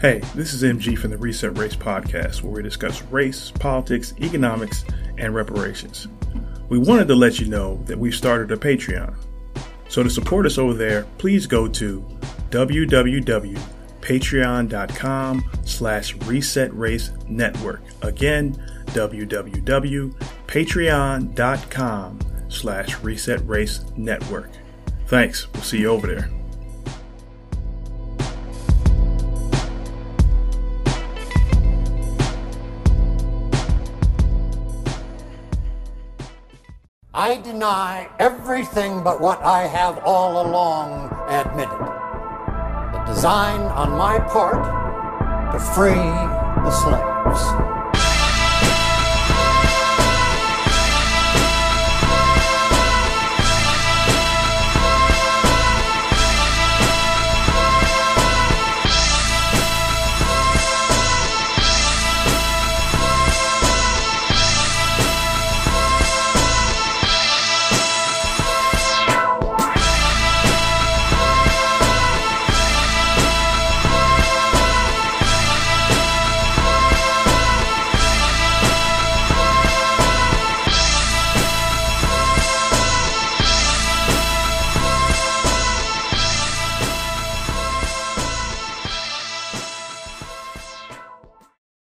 Hey, this is MG from the Reset Race podcast, where we discuss race, politics, economics, and reparations. We wanted to let you know that we've started a Patreon. So to support us over there, please go to www.patreon.com/resetracenetwork. Again, www.patreon.com/resetracenetwork. Thanks. We'll see you over there. I deny everything but what I have all along admitted. The design on my part to free the slaves.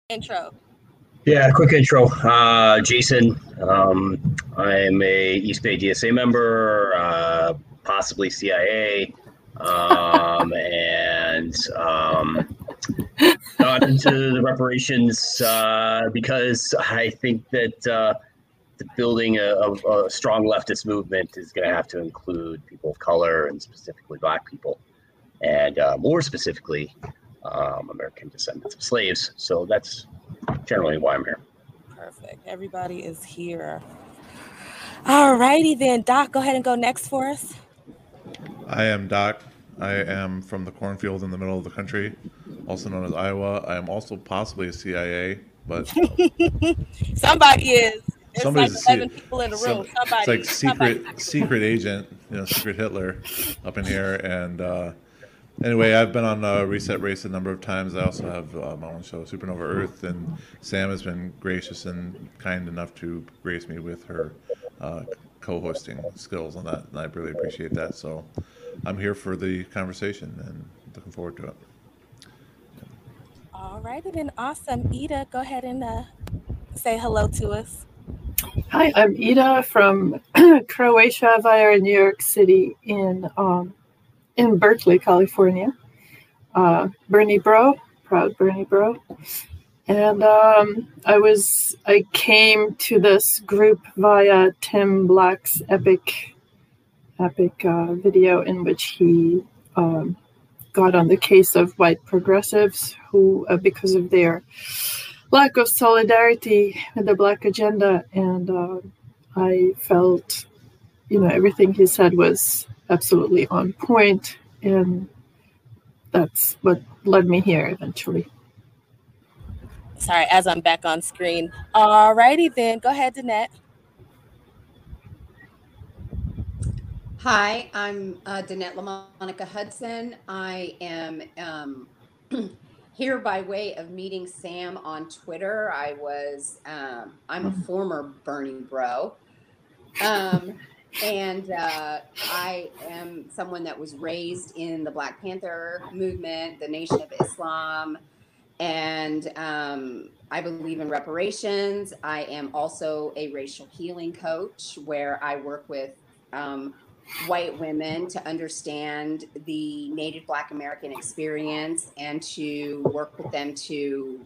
Intro. Yeah, quick intro. Jason, I'm a East Bay DSA member, possibly CIA, and got into the reparations because I think that the building a strong leftist movement is going to have to include people of color and specifically Black people, and more specifically, American descendants of slaves. So that's generally why I'm here. Perfect. Everybody is here. All righty then. Doc, go ahead and go next for us. I am Doc. I am from the cornfield in the middle of the country, also known as Iowa. I am also possibly a CIA, but... Somebody is. There's somebody's like 11 people in the room. Somebody, it's like secret agent, you know, secret Hitler up in here. And... Anyway, I've been on Reset Race a number of times. I also have my own show, Supernova Earth, and Sam has been gracious and kind enough to grace me with her co-hosting skills on that, and I really appreciate that. So I'm here for the conversation and looking forward to it. All righty then. Awesome. Ida, go ahead and say hello to us. Hi, I'm Ida from Croatia via New York City in Berkeley, California. Burning Bro, proud Burning Bro. And I came to this group via Tim Black's epic video in which he got on the case of white progressives who, because of their lack of solidarity with the Black agenda. And I felt, you know, everything he said was absolutely on point, and that's what led me here eventually. Sorry, as I'm back on screen. All righty then, go ahead, Danette. Hi, I'm Danette LaMonica Hudson. I am here by way of meeting Sam on Twitter. I'm a former Burning Bro. And I am someone that was raised in the Black Panther movement, the Nation of Islam, and I believe in reparations. I am also a racial healing coach where I work with white women to understand the Native Black American experience and to work with them to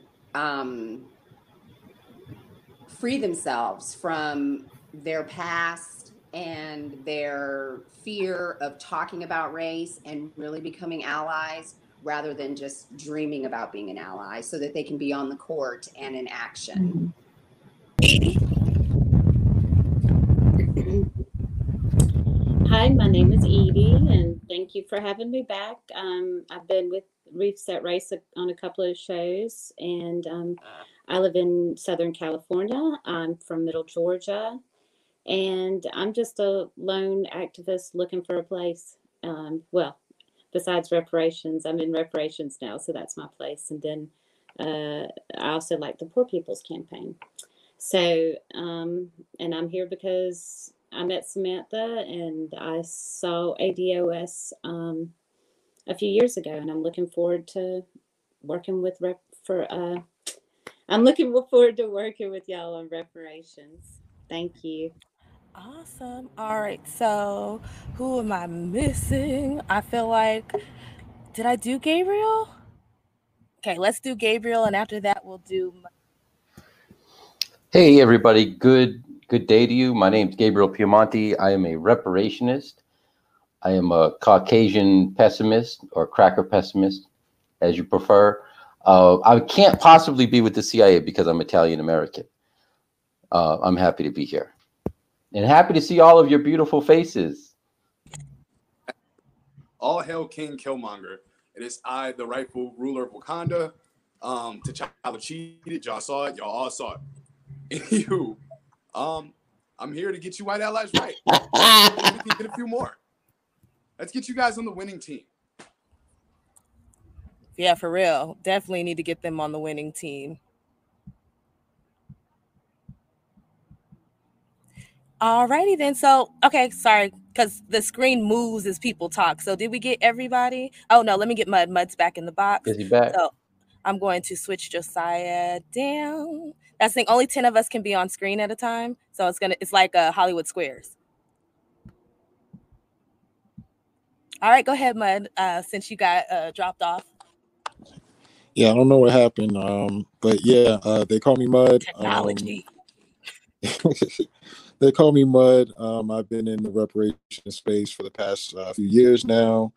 free themselves from their past and their fear of talking about race and really becoming allies rather than just dreaming about being an ally so that they can be on the court and in action. Hi, my name is Edie, and thank you for having me back. I've been with Reset Race on a couple of shows, and I live in Southern California. I'm from Middle Georgia. And I'm just a lone activist looking for a place. Well, besides reparations, I'm in reparations now, so that's my place. And then I also like the Poor People's Campaign. So, and I'm here because I met Samantha and I saw ADOS a few years ago, and I'm looking forward to working with I'm looking forward to working with y'all on reparations. Thank you. Awesome. All right. So who am I missing? I feel like, did I do Gabriel? Okay, let's do Gabriel. And after that, we'll do. Hey, everybody. Good day to you. My name's Gabriel Piemonte. I am a reparationist. I am a Caucasian pessimist or cracker pessimist, as you prefer. I can't possibly be with the CIA because I'm Italian-American. I'm happy to be here and happy to see all of your beautiful faces. All hail King Killmonger. It is I, the rightful ruler of Wakanda. T'Challa cheated. Y'all saw it. Y'all all saw it. You. I'm here to get you white allies right. We can get a few more. Let's get you guys on the winning team. Yeah, for real. Definitely need to get them on the winning team. All righty then. So, okay, sorry, because the screen moves as people talk. So did we get everybody? Oh, no, let me get Mud. Mud's back in the box. Is he back? So I'm going to switch Josiah down. That's the thing. Only 10 of us can be on screen at a time. So it's like Hollywood Squares. All right, go ahead, Mud, since you got dropped off. Yeah, I don't know what happened, but yeah, they call me Mud. Technology. They call me Mud. I've been in the reparation space for the past few years now.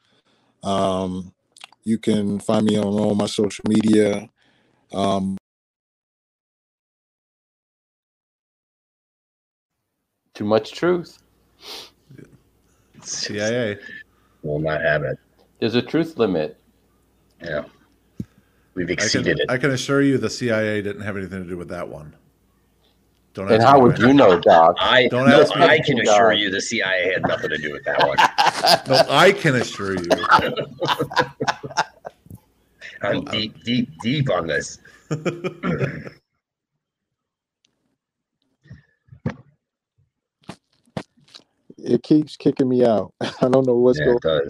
You can find me on all my social media. Too much truth. CIA. Will not have it. There's a truth limit. Yeah. We've exceeded it. I can assure you the CIA didn't have anything to do with that one. Don't and ask how me would you know, Doc? I can assure you the CIA had nothing to do with that one. No, I can assure you. I'm deep on this. It keeps kicking me out. I don't know what's going on.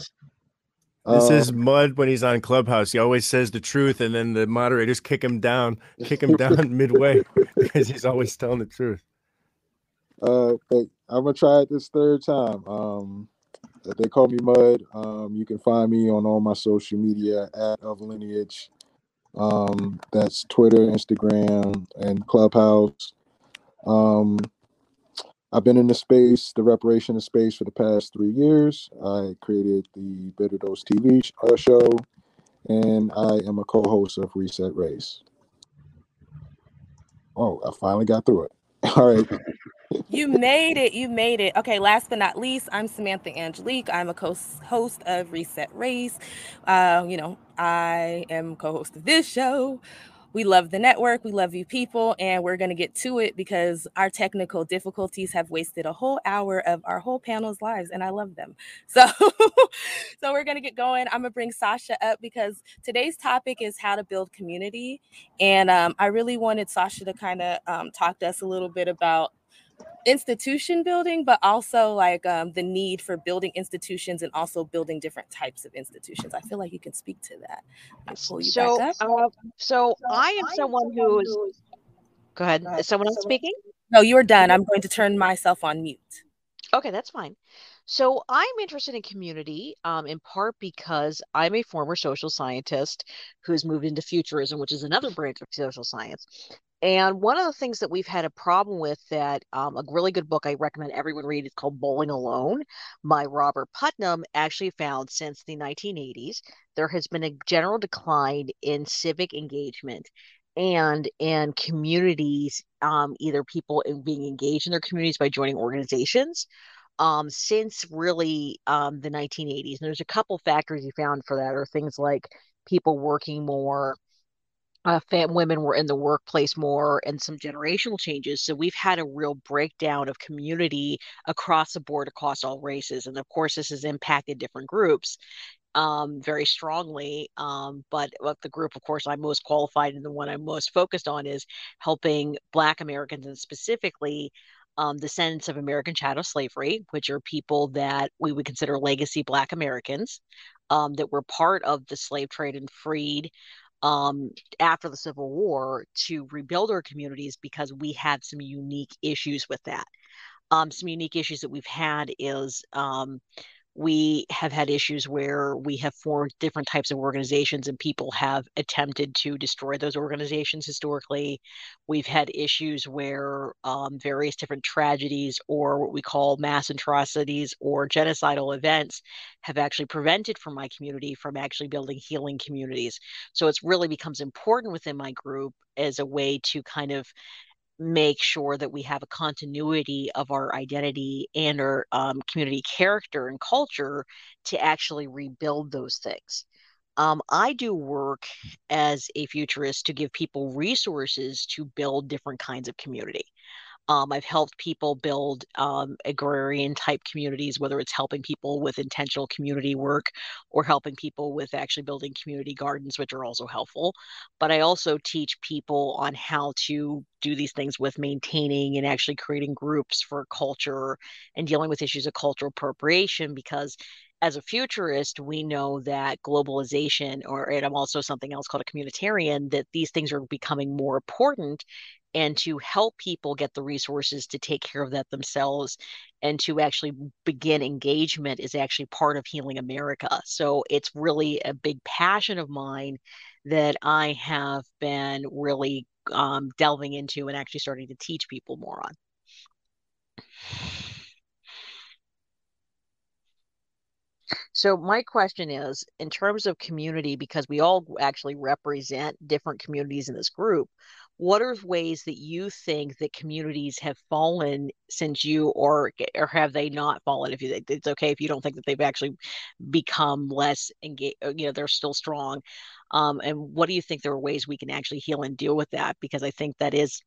This is Mud when he's on Clubhouse. He always says the truth, and then the moderators kick him down midway because he's always telling the truth. But I'm going to try it this third time. They call me Mud. You can find me on all my social media at Of Lineage. That's Twitter, Instagram, and Clubhouse. I've been in the reparation space for the past 3 years. I created the Bitter Dose TV show, and I am a co-host of Reset Race. Oh, I finally got through it. All right. You made it. Okay, last but not least, I'm Samantha Angelique. I'm a co-host of Reset Race. I am co-host of this show. We love the network. We love you people. And we're going to get to it because our technical difficulties have wasted a whole hour of our whole panel's lives. And I love them. So we're going to get going. I'm going to bring Sasha up because today's topic is how to build community. And I really wanted Sasha to kind of talk to us a little bit about institution building, but also like the need for building institutions and also building different types of institutions. I feel like you can speak to that. I'll pull you back up. So I am someone who is. Go ahead. Is someone else speaking? No, you are done. I'm going to turn myself on mute. Okay, that's fine. So I'm interested in community in part because I'm a former social scientist who's moved into futurism, which is another branch of social science. And one of the things that we've had a problem with that a really good book I recommend everyone read is called Bowling Alone by Robert Putnam actually found since the 1980s, there has been a general decline in civic engagement and in communities, either people being engaged in their communities by joining organizations since really the 1980s. And there's a couple factors he found for that are things like people working more, women were in the workplace more and some generational changes. So we've had a real breakdown of community across the board, across all races. And of course, this has impacted different groups. very strongly. But the group, of course, I'm most qualified and the one I'm most focused on is helping Black Americans, and specifically descendants of American shadow slavery, which are people that we would consider legacy Black Americans that were part of the slave trade and freed after the Civil War, to rebuild our communities, because we had some unique issues with that. Some unique issues that we've had is we have had issues where we have formed different types of organizations and people have attempted to destroy those organizations historically. We've had issues where various different tragedies, or what we call mass atrocities or genocidal events, have actually prevented from my community from actually building healing communities. So it's really becomes important within my group as a way to kind of make sure that we have a continuity of our identity and our community character and culture to actually rebuild those things. I do work as a futurist to give people resources to build different kinds of community. I've helped people build agrarian type communities, whether it's helping people with intentional community work or helping people with actually building community gardens, which are also helpful. But I also teach people on how to do these things with maintaining and actually creating groups for culture and dealing with issues of cultural appropriation, because as a futurist, we know that globalization, and I'm also something else called a communitarian, that these things are becoming more important, and to help people get the resources to take care of that themselves and to actually begin engagement is actually part of healing America. So it's really a big passion of mine that I have been really delving into and actually starting to teach people more on. So my question is, in terms of community, because we all actually represent different communities in this group, what are ways that you think that communities have fallen since you, or have they not fallen? If you, it's okay if you don't think that they've actually become less engaged, you know, they're still strong. And what do you think there are ways we can actually heal and deal with that? Because I think that is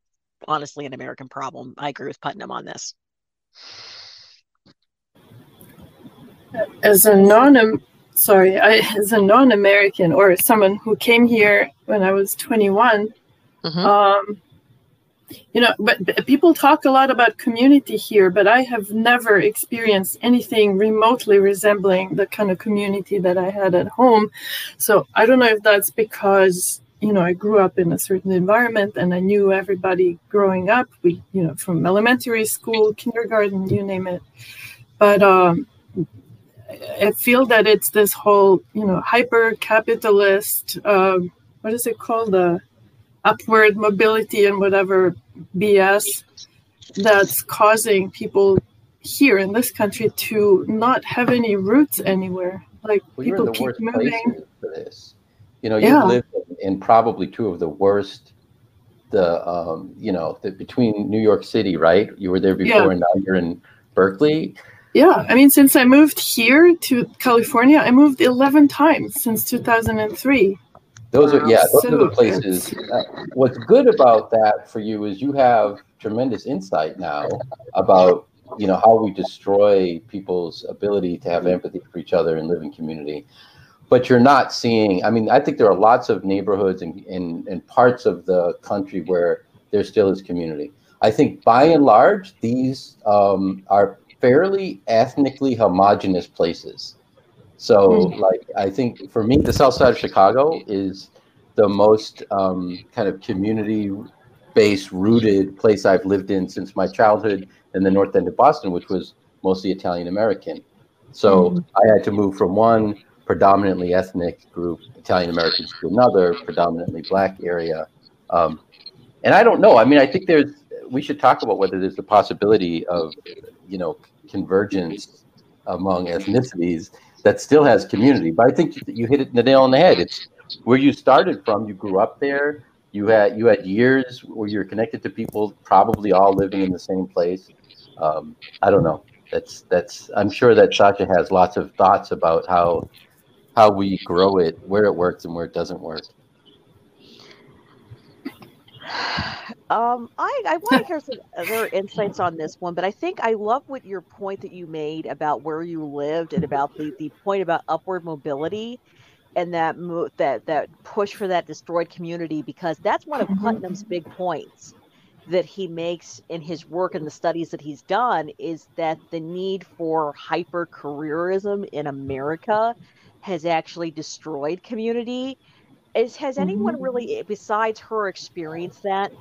honestly an American problem. I agree with Putnam on this. As a non-American, or someone who came here when I was 21, mm-hmm. You know, but people talk a lot about community here, but I have never experienced anything remotely resembling the kind of community that I had at home. So I don't know if that's because, you know, I grew up in a certain environment and I knew everybody growing up, we, you know, from elementary school, kindergarten, you name it. But I feel that it's this whole, you know, hyper-capitalist, what is it called, the upward mobility and whatever BS that's causing people here in this country to not have any roots anywhere. Like, well, people keep moving. For this. You know, you've lived in probably two of the worst, you know, between New York City, right? You were there before and now you're in Berkeley. Yeah, I mean, since I moved here to California, I moved 11 times since 2003. Those are, yeah, those are the places. What's good about that for you is you have tremendous insight now about, you know, how we destroy people's ability to have empathy for each other and live in community. But you're not seeing, I mean, I think there are lots of neighborhoods and parts of the country where there still is community. I think by and large, these are fairly ethnically homogenous places. So like, I think for me, the South Side of Chicago is the most kind of community-based rooted place I've lived in since my childhood in the North End of Boston, which was mostly Italian American. So I had to move from one predominantly ethnic group, Italian Americans, to another predominantly Black area. And I don't know, I mean, I think we should talk about whether there's the possibility of, you know, convergence among ethnicities that still has community. But I think you hit it, the nail on the head. It's where you started from. You grew up there. You had years where you're connected to people, probably all living in the same place. I don't know. That's. I'm sure that Sasha has lots of thoughts about how we grow it, where it works and where it doesn't work. I want to hear some other insights on this one, but I think I love what your point that you made about where you lived and about the point about upward mobility and that push for that destroyed community, because that's one of Putnam's big points that he makes in his work and the studies that he's done, is that the need for hyper careerism in America has actually destroyed community. Has anyone really, besides her, experienced that?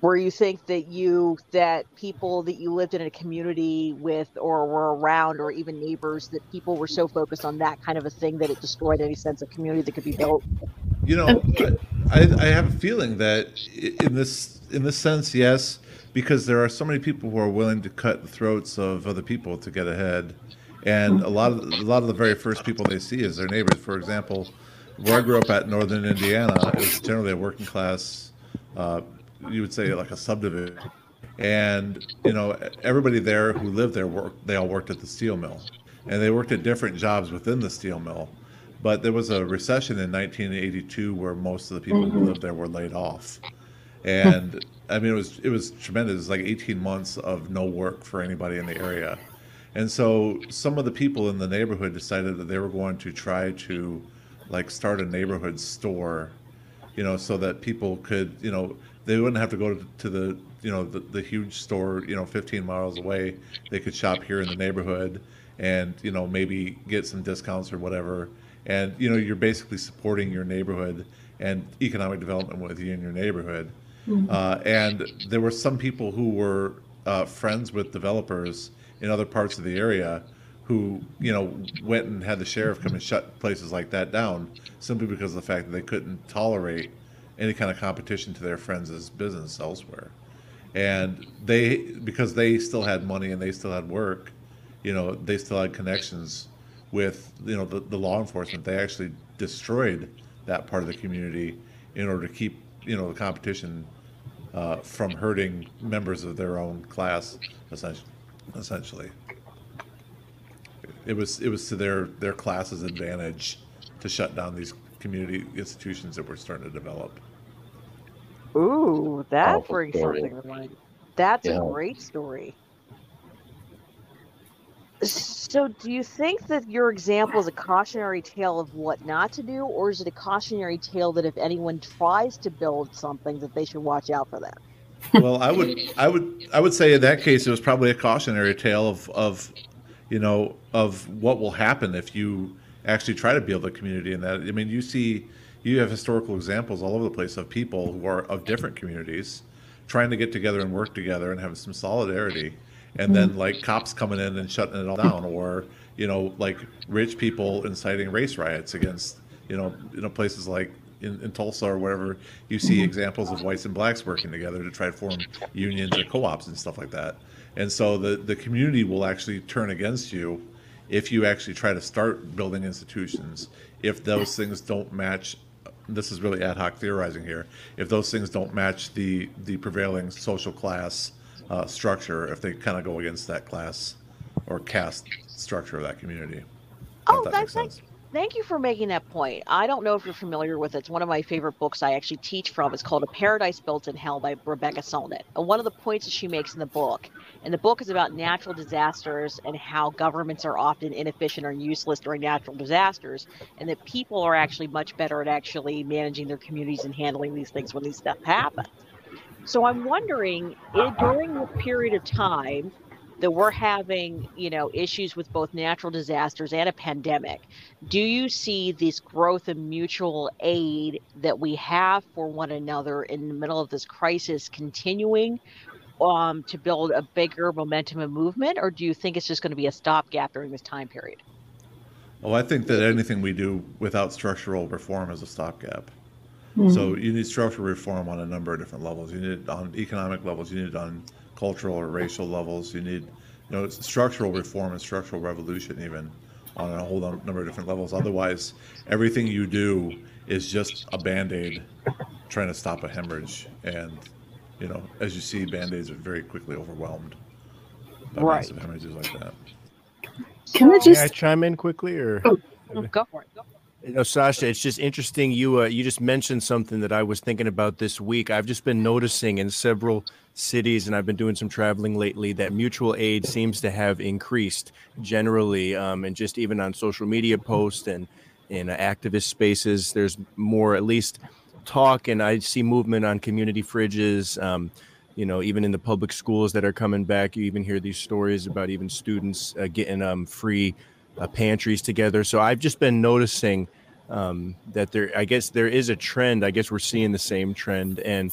Where you think that people that you lived in a community with or were around, or even neighbors, that people were so focused on that kind of a thing that it destroyed any sense of community that could be built? You know, I have a feeling that in this sense, yes, because there are so many people who are willing to cut the throats of other people to get ahead, and a lot of the very first people they see is their neighbors. For example, where I grew up at, Northern Indiana, is generally a working class. You would say like a subdivision, and you know, everybody there who lived there they all worked at the steel mill, and they worked at different jobs within the steel mill. But there was a recession in 1982 where most of the people who lived there were laid off, and I mean it was tremendous. It was like 18 months of no work for anybody in the area, and so some of the people in the neighborhood decided that they were going to try to like start a neighborhood store, you know, so that people could, you know, they wouldn't have to go to the, you know, the huge store, you know, 15 miles away. They could shop here in the neighborhood and, you know, maybe get some discounts or whatever. And, you know, you're basically supporting your neighborhood and economic development within your neighborhood. And there were some people who were friends with developers in other parts of the area who, you know, went and had the sheriff come and shut places like that down simply because of the fact that they couldn't tolerate any kind of competition to their friends' business elsewhere. And they, because they still had money and they still had work, you know, they still had connections with, you know, the law enforcement, they actually destroyed that part of the community in order to keep, you know, the competition from hurting members of their own class, essentially. It was to their class's advantage to shut down these community institutions that were starting to develop. Ooh, that powerful brings story. Something to mind. That's a great story. So do you think that your example is a cautionary tale of what not to do, or is it a cautionary tale that if anyone tries to build something that they should watch out for that? Well, I would say in that case it was probably a cautionary tale of you know, of what will happen if you actually try to build a community in that. I mean, you have historical examples all over the place of people who are of different communities trying to get together and work together and have some solidarity, and then like cops coming in and shutting it all down, or, you know, like rich people inciting race riots against, you know, places like in Tulsa or wherever. You see examples of whites and blacks working together to try to form unions or co-ops and stuff like that. And so the community will actually turn against you if you actually try to start building institutions, if those things don't match, this is really ad hoc theorizing here, if those things don't match the prevailing social class structure, if they kind of go against that class or caste structure of that community. Oh, that's nice. Thank you for making that point. I don't know if you're familiar with it. It's one of my favorite books I actually teach from. It's called A Paradise Built in Hell by Rebecca Solnit. And one of the points that she makes in the book, and the book is about natural disasters and how governments are often inefficient or useless during natural disasters, and that people are actually much better at actually managing their communities and handling these things when these stuff happens. So I'm wondering, during the period of time that we're having, you know, issues with both natural disasters and a pandemic, do you see this growth in mutual aid that we have for one another in the middle of this crisis continuing to build a bigger momentum and movement? Or do you think it's just going to be a stopgap during this time period? Well, I think that anything we do without structural reform is a stopgap. So you need structural reform on a number of different levels. You need it on economic levels, you need it on cultural or racial levels. You need, you know, structural reform and structural revolution even on a whole number of different levels. Otherwise, everything you do is just a Band-Aid trying to stop a hemorrhage. And, you know, as you see, Band-Aids are very quickly overwhelmed by massive hemorrhages like that. Can I chime in quickly? Or? Go for it. You know, Sasha, it's just interesting. You just mentioned something that I was thinking about this week. I've just been noticing in several cities, and I've been doing some traveling lately, that mutual aid seems to have increased generally, and just even on social media posts and in activist spaces, there's more at least talk, and I see movement on community fridges. You know, even in the public schools that are coming back, you even hear these stories about even students getting free pantries together. So I've just been noticing that there, I guess there is a trend. I guess we're seeing the same trend. And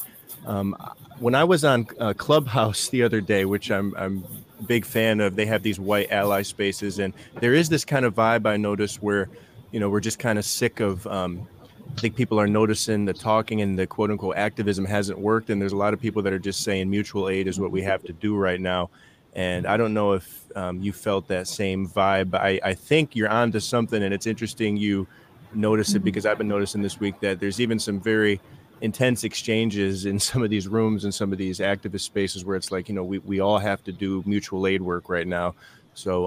when I was on Clubhouse the other day, which I'm a big fan of, they have these white ally spaces, and there is this kind of vibe I noticed where, you know, we're just kind of sick of, I think people are noticing the talking and the quote unquote activism hasn't worked. And there's a lot of people that are just saying mutual aid is what we have to do right now. And I don't know if you felt that same vibe, but I think you're onto something, and it's interesting you notice it, because I've been noticing this week that there's even some very intense exchanges in some of these rooms and some of these activist spaces where it's like, you know, we all have to do mutual aid work right now. So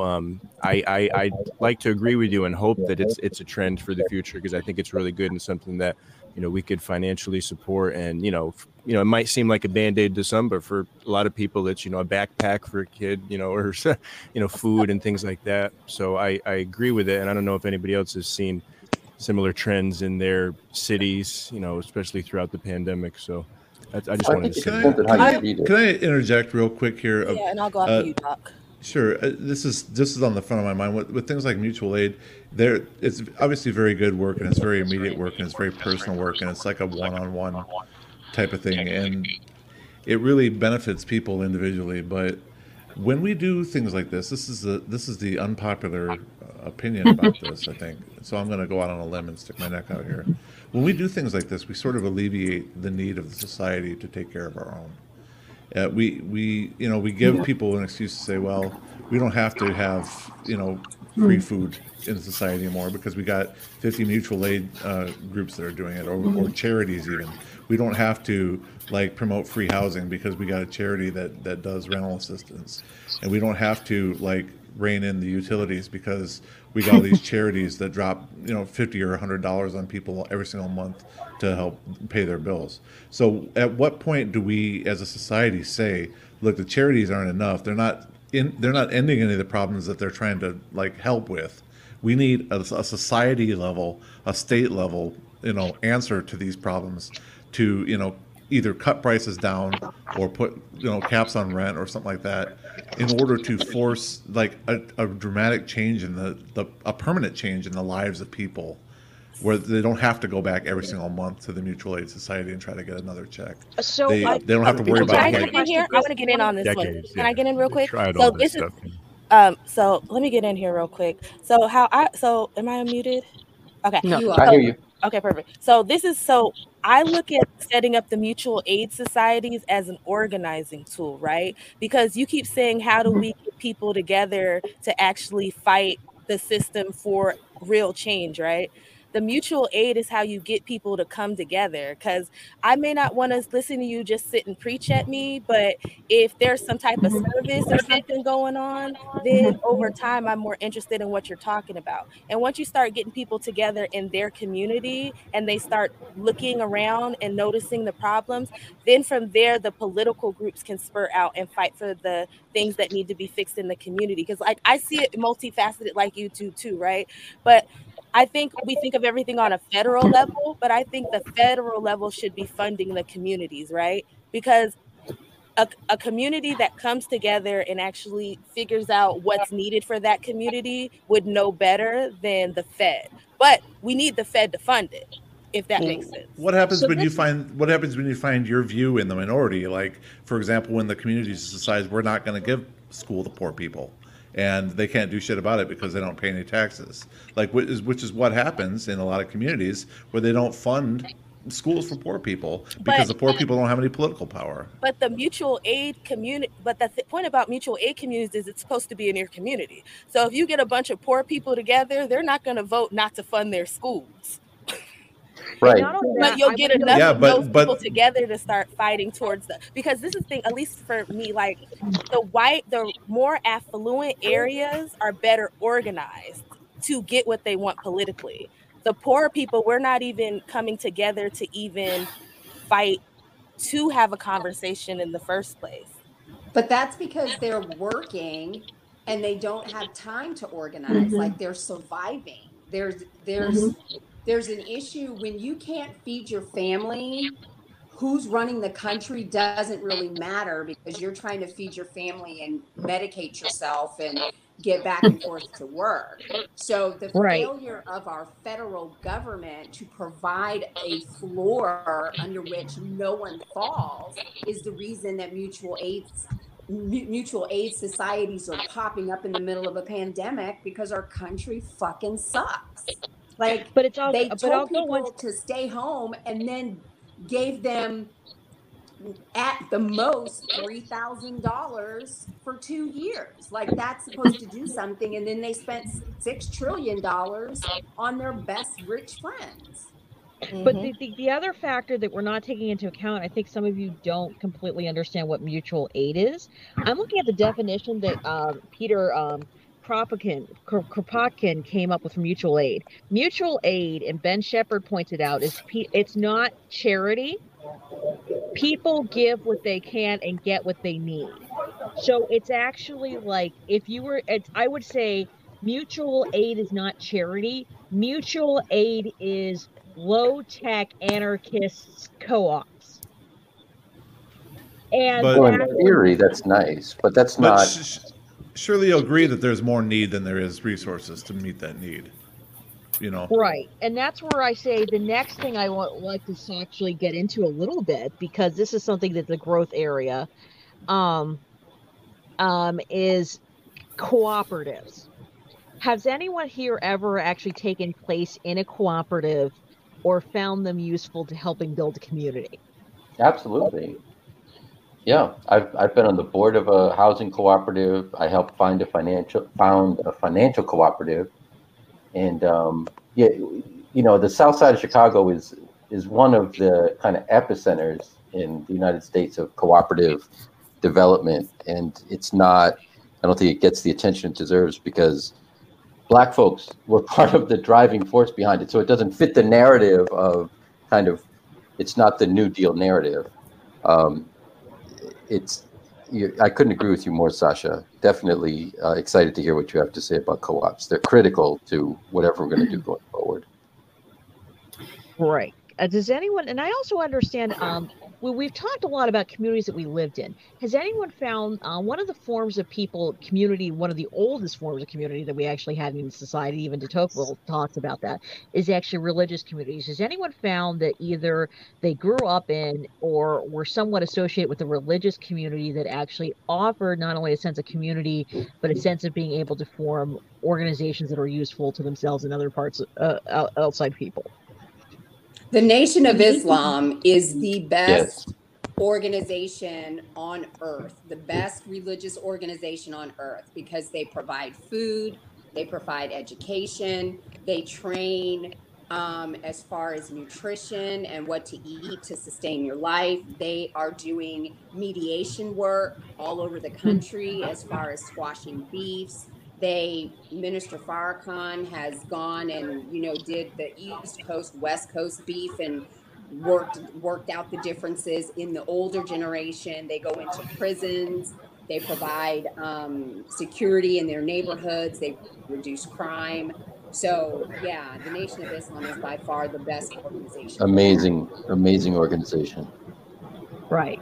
I'd like to agree with you and hope that it's a trend for the future, because I think it's really good and something that, you know, we could financially support. And, you know, it might seem like a Band-Aid to some, but for a lot of people, it's, you know, a backpack for a kid, you know, or, you know, food and things like that. So I agree with it. And I don't know if anybody else has seen similar trends in their cities, you know, especially throughout the pandemic. So I just wanted to say that. Can I interject real quick here? Yeah, and I'll go after you, Doc. Sure. This is on the front of my mind with things like mutual aid. There, it's obviously very good work, and it's very immediate work, and it's very personal work, and it's like a one-on-one type of thing, and it really benefits people individually. But when we do things like this, this is the unpopular opinion about this, I think. So I'm going to go out on a limb and stick my neck out here. When we do things like this, we sort of alleviate the need of the society to take care of our own. We give people an excuse to say, well, we don't have to have, you know, free food in society anymore because we got 50 mutual aid groups that are doing it, or charities even. We don't have to like promote free housing because we got a charity that does rental assistance, and we don't have to like rein in the utilities because we got all these charities that drop, you know, $50 or $100 on people every single month to help pay their bills. So at what point do we as a society say, look, the charities aren't enough, they're not ending any of the problems that they're trying to like help with? We need a society level, a state level, you know, answer to these problems to, you know, either cut prices down or put, you know, caps on rent or something like that, in order to force like a dramatic change in a permanent change in the lives of people, where they don't have to go back every single month to the mutual aid society and try to get another check. So they don't have to worry about. I want to get in on this one. Can I get in real quick? So this is. So let me get in here real quick. So am I muted? Okay. No, I hear you. Okay, perfect. So I look at setting up the mutual aid societies as an organizing tool, right? Because you keep saying, how do we get people together to actually fight the system for real change, right? The mutual aid is how you get people to come together, because I may not want to listen to you just sit and preach at me, but if there's some type of service or something going on, then over time, I'm more interested in what you're talking about. And once you start getting people together in their community and they start looking around and noticing the problems, then from there, the political groups can spur out and fight for the things that need to be fixed in the community. Because like I see it multifaceted like you do too, right? But I think we think of everything on a federal level, but I think the federal level should be funding the communities, right? Because a community that comes together and actually figures out what's needed for that community would know better than the Fed. But we need the Fed to fund it, if that makes sense. What happens when you find your view in the minority? Like, for example, when the community decides we're not going to give school to poor people, and they can't do shit about it because they don't pay any taxes. Like, which is what happens in a lot of communities where they don't fund schools for poor people because the poor people don't have any political power. But the mutual aid community, but the point about mutual aid communities is it's supposed to be in your community. So if you get a bunch of poor people together, they're not going to vote not to fund their schools. Right. But you'll get enough people together to start fighting towards the, because this is the thing, at least for me, like the more affluent areas are better organized to get what they want politically. the poor people, we're not even coming together to even fight to have a conversation in the first place. But that's because they're working and they don't have time to organize. Mm-hmm. Like they're surviving. There's an issue when you can't feed your family. Who's running the country doesn't really matter because you're trying to feed your family and medicate yourself and get back and forth to work. So the failure of our federal government to provide a floor under which no one falls is the reason that mutual aid societies are popping up in the middle of a pandemic, because our country fucking sucks. Like, but it's all, they told people to stay home and then gave them at the most $3,000 for 2 years. Like, that's supposed to do something. And then they spent $6 trillion on their best rich friends. Mm-hmm. But the other factor that we're not taking into account, I think some of you don't completely understand what mutual aid is. I'm looking at the definition that Peter Kropotkin came up with mutual aid. Mutual aid, and Ben Shepard pointed out, is it's not charity. People give what they can and get what they need. So it's actually like, if you were, I would say mutual aid is not charity. Mutual aid is low-tech anarchists co-ops. And but in theory, that's nice, but that's not... Surely you'll agree that there's more need than there is resources to meet that need, you know? Right. And that's where I say the next thing I would like to actually get into a little bit, because this is something that the growth area is cooperatives. Has anyone here ever actually taken place in a cooperative or found them useful to helping build a community? Absolutely. Yeah, I've been on the board of a housing cooperative. I helped found a financial cooperative, and yeah, you know, the South Side of Chicago is one of the kind of epicenters in the United States of cooperative development, and it's not. I don't think it gets the attention it deserves because Black folks were part of the driving force behind it, so it doesn't fit the narrative of kind of. It's not the New Deal narrative. I couldn't agree with you more, Sasha. Definitely excited to hear what you have to say about co-ops. They're critical to whatever we're going to do going forward. Right. Does anyone, and I also understand, we've talked a lot about communities that we lived in. Has anyone found one of the forms of people, community, one of the oldest forms of community that we actually had in society, even de Tocqueville talks about that, is actually religious communities. Has anyone found that either they grew up in or were somewhat associated with a religious community that actually offered not only a sense of community, but a sense of being able to form organizations that are useful to themselves and other parts, outside people? The Nation of Islam is the best organization on earth, the best religious organization on earth, because they provide food, they provide education, they train as far as nutrition and what to eat to sustain your life. They are doing mediation work all over the country as far as squashing beefs. Minister Farrakhan has gone and, you know, did the East Coast, West Coast beef and worked out the differences in the older generation. They go into prisons. They provide security in their neighborhoods. They reduce crime. So, yeah, the Nation of Islam is by far the best organization. Amazing, amazing organization. Right.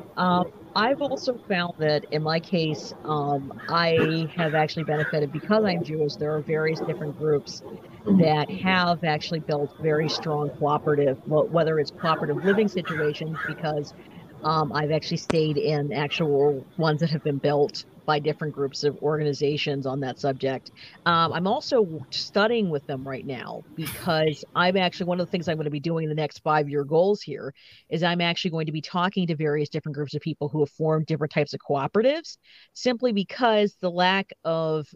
I've also found that in my case, I have actually benefited because I'm Jewish. There are various different groups that have actually built very strong cooperative, whether it's cooperative living situations, because I've actually stayed in actual ones that have been built by different groups of organizations on that subject. I'm also studying with them right now because I'm actually, one of the things I'm going to be doing in the next 5-year goals here is I'm actually going to be talking to various different groups of people who have formed different types of cooperatives, simply because the lack of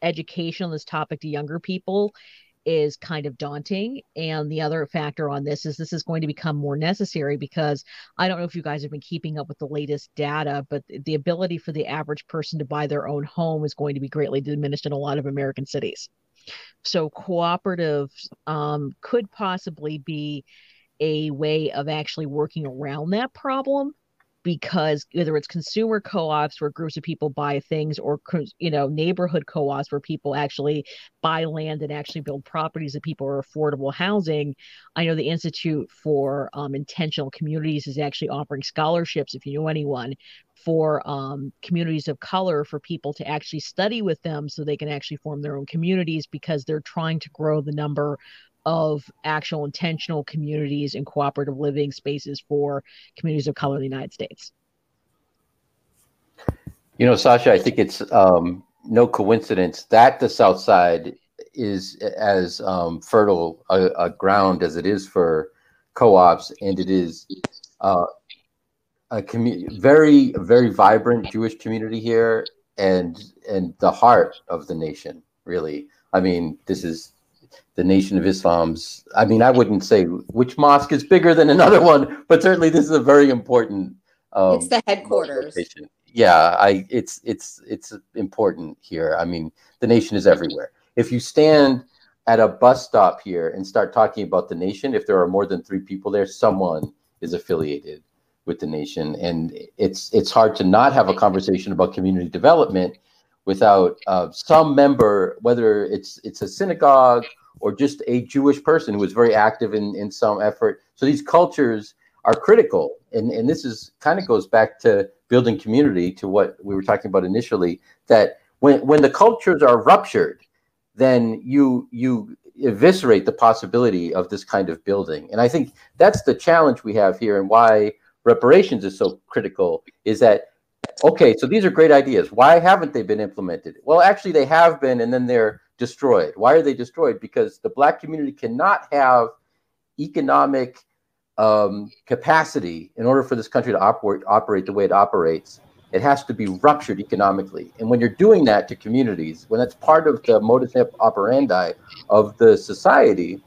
education on this topic to younger people is kind of daunting. And the other factor on this is going to become more necessary, because I don't know if you guys have been keeping up with the latest data, but the ability for the average person to buy their own home is going to be greatly diminished in a lot of American cities. So cooperatives could possibly be a way of actually working around that problem, because whether it's consumer co-ops where groups of people buy things, or neighborhood co-ops where people actually buy land and actually build properties that people are affordable housing. I know the Institute for Intentional Communities is actually offering scholarships, if you know anyone, for communities of color, for people to actually study with them so they can actually form their own communities, because they're trying to grow the number of actual intentional communities and cooperative living spaces for communities of color in the United States. You know, Sasha, I think it's no coincidence that the South Side is as fertile a ground as it is for co-ops, and it is a very, very vibrant Jewish community here, and the heart of the nation, really. I mean, this is the Nation of Islam's, I mean, I wouldn't say which mosque is bigger than another one, but certainly this is a very important. It's the headquarters. Location. Yeah, it's important here. I mean, the nation is everywhere. If you stand at a bus stop here and start talking about the nation, if there are more than 3 people there, someone is affiliated with the nation. And it's hard to not have a conversation about community development without some member, whether it's a synagogue or just a Jewish person who is very active in some effort. So these cultures are critical. And this is kind of goes back to building community, to what we were talking about initially, that when the cultures are ruptured, then you eviscerate the possibility of this kind of building. And I think that's the challenge we have here, and why reparations is so critical, is that, okay, so these are great ideas. Why haven't they been implemented? Well, actually they have been, and then they're destroyed. Why are they destroyed? Because the Black community cannot have economic capacity in order for this country to operate the way it operates. It has to be ruptured economically. And when you're doing that to communities, when that's part of the modus operandi of the society,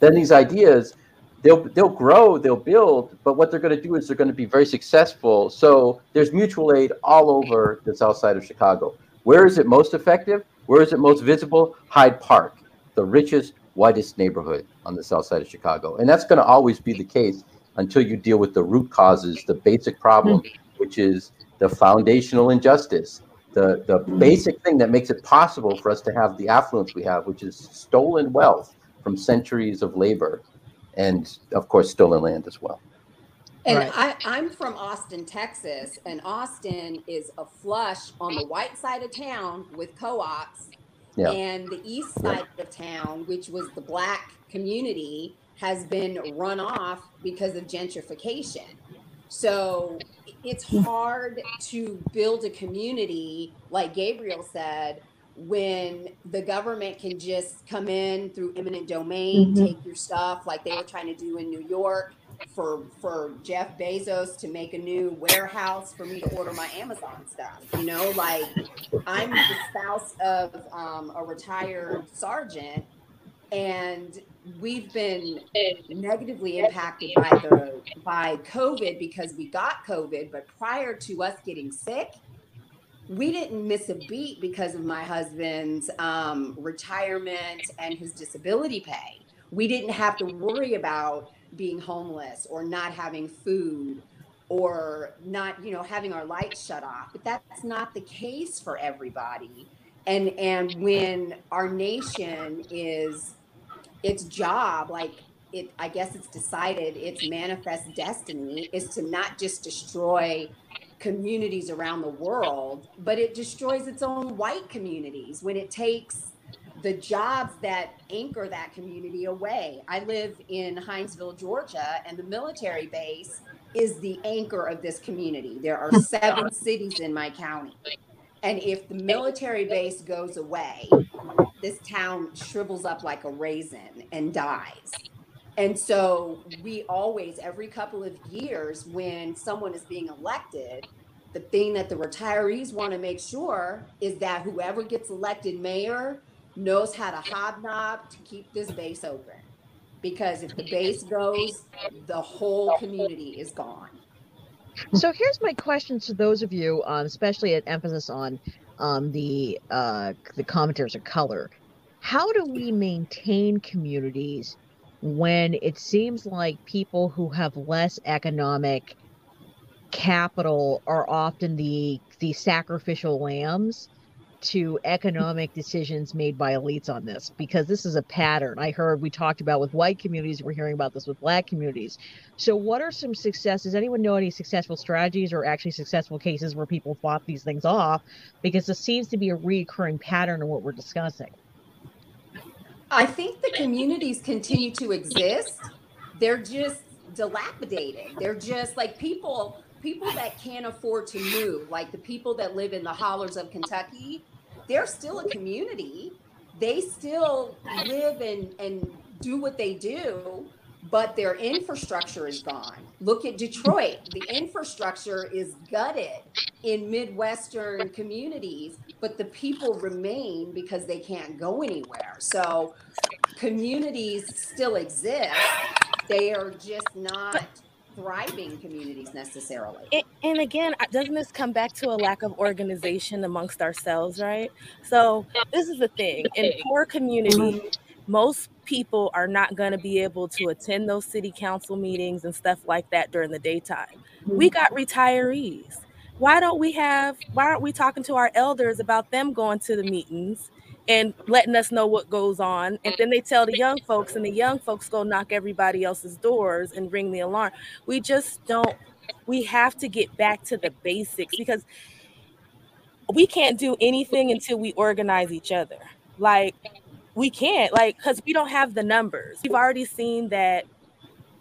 then these ideas, they'll grow, they'll build, but what they're going to do is they're going to be very successful. So there's mutual aid all over the South Side of Chicago. Where is it most effective? Where is it most visible? Hyde Park, the richest, whitest neighborhood on the South Side of Chicago. And that's going to always be the case until you deal with the root causes, the basic problem, which is the foundational injustice, the basic thing that makes it possible for us to have the affluence we have, which is stolen wealth from centuries of labor. And of course, stolen land as well. And right. I'm from Austin, Texas, and Austin is aflush on the white side of town with co-ops, yeah. And the east side of town, which was the Black community, has been run off because of gentrification. So it's hard to build a community, like Gabriel said, when the government can just come in through eminent domain, take your stuff like they were trying to do in New York for Jeff Bezos to make a new warehouse for me to order my Amazon stuff. You know, like I'm the spouse of a retired sergeant, and we've been negatively impacted by COVID because we got COVID, but prior to us getting sick, we didn't miss a beat because of my husband's retirement and his disability pay. We didn't have to worry about being homeless or not having food or not, having our lights shut off. But that's not the case for everybody. And when our nation is its job, I guess it's decided its manifest destiny is to not just destroy communities around the world, but it destroys its own white communities when it takes the jobs that anchor that community away. I live in Hinesville, Georgia, and the military base is the anchor of this community. There are 7 cities in my county. And if the military base goes away, this town shrivels up like a raisin and dies. And so we always, every couple of years, when someone is being elected, the thing that the retirees want to make sure is that whoever gets elected mayor knows how to hobnob to keep this base open. Because if the base goes, the whole community is gone. So here's my question to those of you, especially an emphasis on the commenters of color. How do we maintain communities when it seems like people who have less economic capital are often the sacrificial lambs to economic decisions made by elites on this? Because this is a pattern I heard, we talked about with white communities, we're hearing about this with black communities. So what are some successes? Anyone know any successful strategies or actually successful cases where people fought these things off? Because this seems to be a recurring pattern in what we're discussing. I think the communities continue to exist. They're just dilapidated. They're just like people that can't afford to move, like the people that live in the hollers of Kentucky. They're still a community. They still live and do what they do, but their infrastructure is gone. Look at Detroit. The infrastructure is gutted in Midwestern communities, but the people remain because they can't go anywhere. So communities still exist. They are just not thriving communities necessarily. And again, doesn't this come back to a lack of organization amongst ourselves, right? So this is the thing. In poor communities, most people are not going to be able to attend those city council meetings and stuff like that during the daytime. We got retirees. Why aren't we talking to our elders about them going to the meetings and letting us know what goes on? And then they tell the young folks, and the young folks go knock everybody else's doors and ring the alarm. We have to get back to the basics, because we can't do anything until we organize each other. Like, we can't, like, because we don't have the numbers. We've already seen that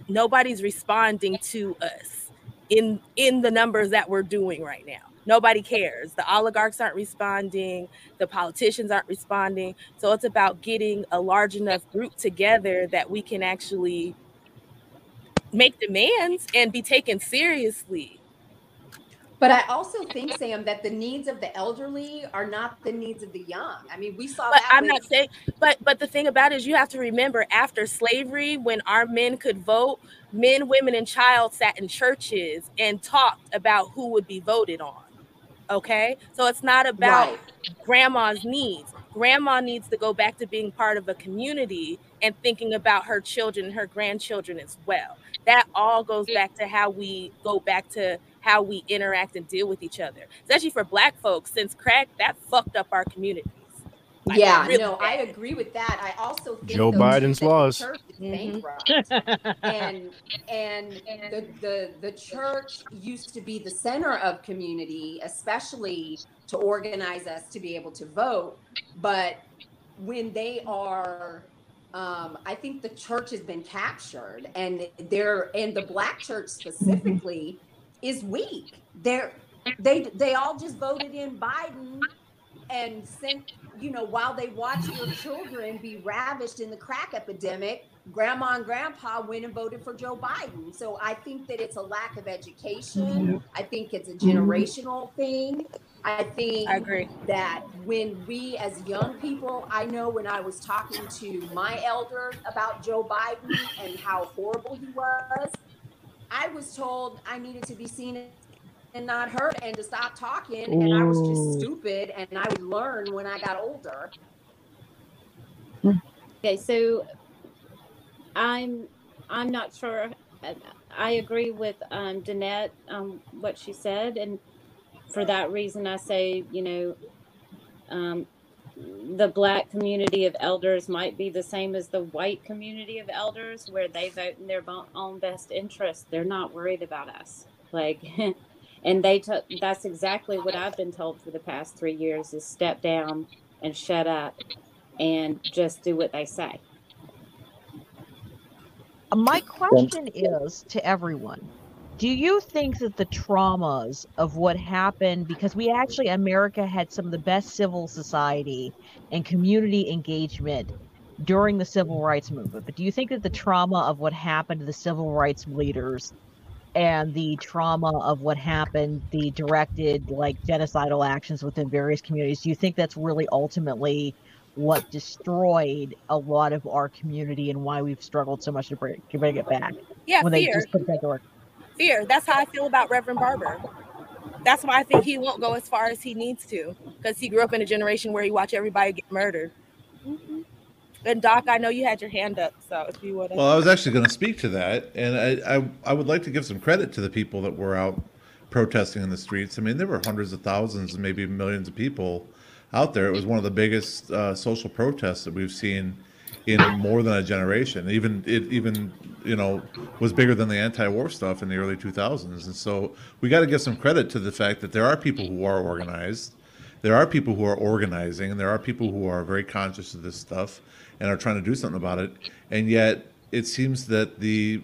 nobody's responding to us in the numbers that we're doing right now. Nobody cares. The oligarchs aren't responding. The politicians aren't responding. So it's about getting a large enough group together that we can actually make demands and be taken seriously. But I also think, Sam, that the needs of the elderly are not the needs of the young. I mean, we saw that. But the thing about it is, you have to remember, after slavery, when our men could vote, men, women, and child sat in churches and talked about who would be voted on. Okay, so it's not about grandma's needs. Grandma needs to go back to being part of a community and thinking about her children and her grandchildren as well. That all goes back to how we interact and deal with each other, especially for black folks. Since crack, that fucked up our communities. Like, yeah, really no, bad. I agree with that. I also think Joe Biden's laws. Mm-hmm. and the church used to be the center of community, especially to organize us to be able to vote. But when they are, I think the church has been captured, and the black church specifically is weak. They all just voted in Biden and sent, while they watch your children be ravished in the crack epidemic, grandma and grandpa went and voted for Joe Biden. So I think that it's a lack of education. I think it's a generational thing. I agree that when we as young people, I know when I was talking to my elder about Joe Biden and how horrible he was, I was told I needed to be seen and not heard and to stop talking. And I was just stupid, and I would learn when I got older. Okay, so I'm not sure. I agree with Danette what she said, and for that reason I say, the black community of elders might be the same as the white community of elders, where they vote in their own best interest. They're not worried about us. Like, and that's exactly what I've been told for the past 3 years, is step down and shut up and just do what they say. My question is to everyone. Do you think that the traumas of what happened, because America had some of the best civil society and community engagement during the Civil Rights Movement, but do you think that the trauma of what happened to the civil rights leaders and the trauma of what happened, the directed genocidal actions within various communities, do you think that's really ultimately what destroyed a lot of our community and why we've struggled so much to bring it back? Yeah, when fear. They just put it back to work. Fear. That's how I feel about Reverend Barber. That's why I think he won't go as far as he needs to, because he grew up in a generation where he watched everybody get murdered. Mm-hmm. And Doc, I know you had your hand up, so if you would. Well, I was actually going to speak to that, and I would like to give some credit to the people that were out protesting in the streets. I mean, there were hundreds of thousands, maybe millions of people out there. It was one of the biggest social protests that we've seen in more than a generation. Even you know, was bigger than the anti-war stuff in the early 2000s. And so we got to give some credit to the fact that there are people who are organized. There are people who are organizing, and there are people who are very conscious of this stuff and are trying to do something about it. And yet it seems that the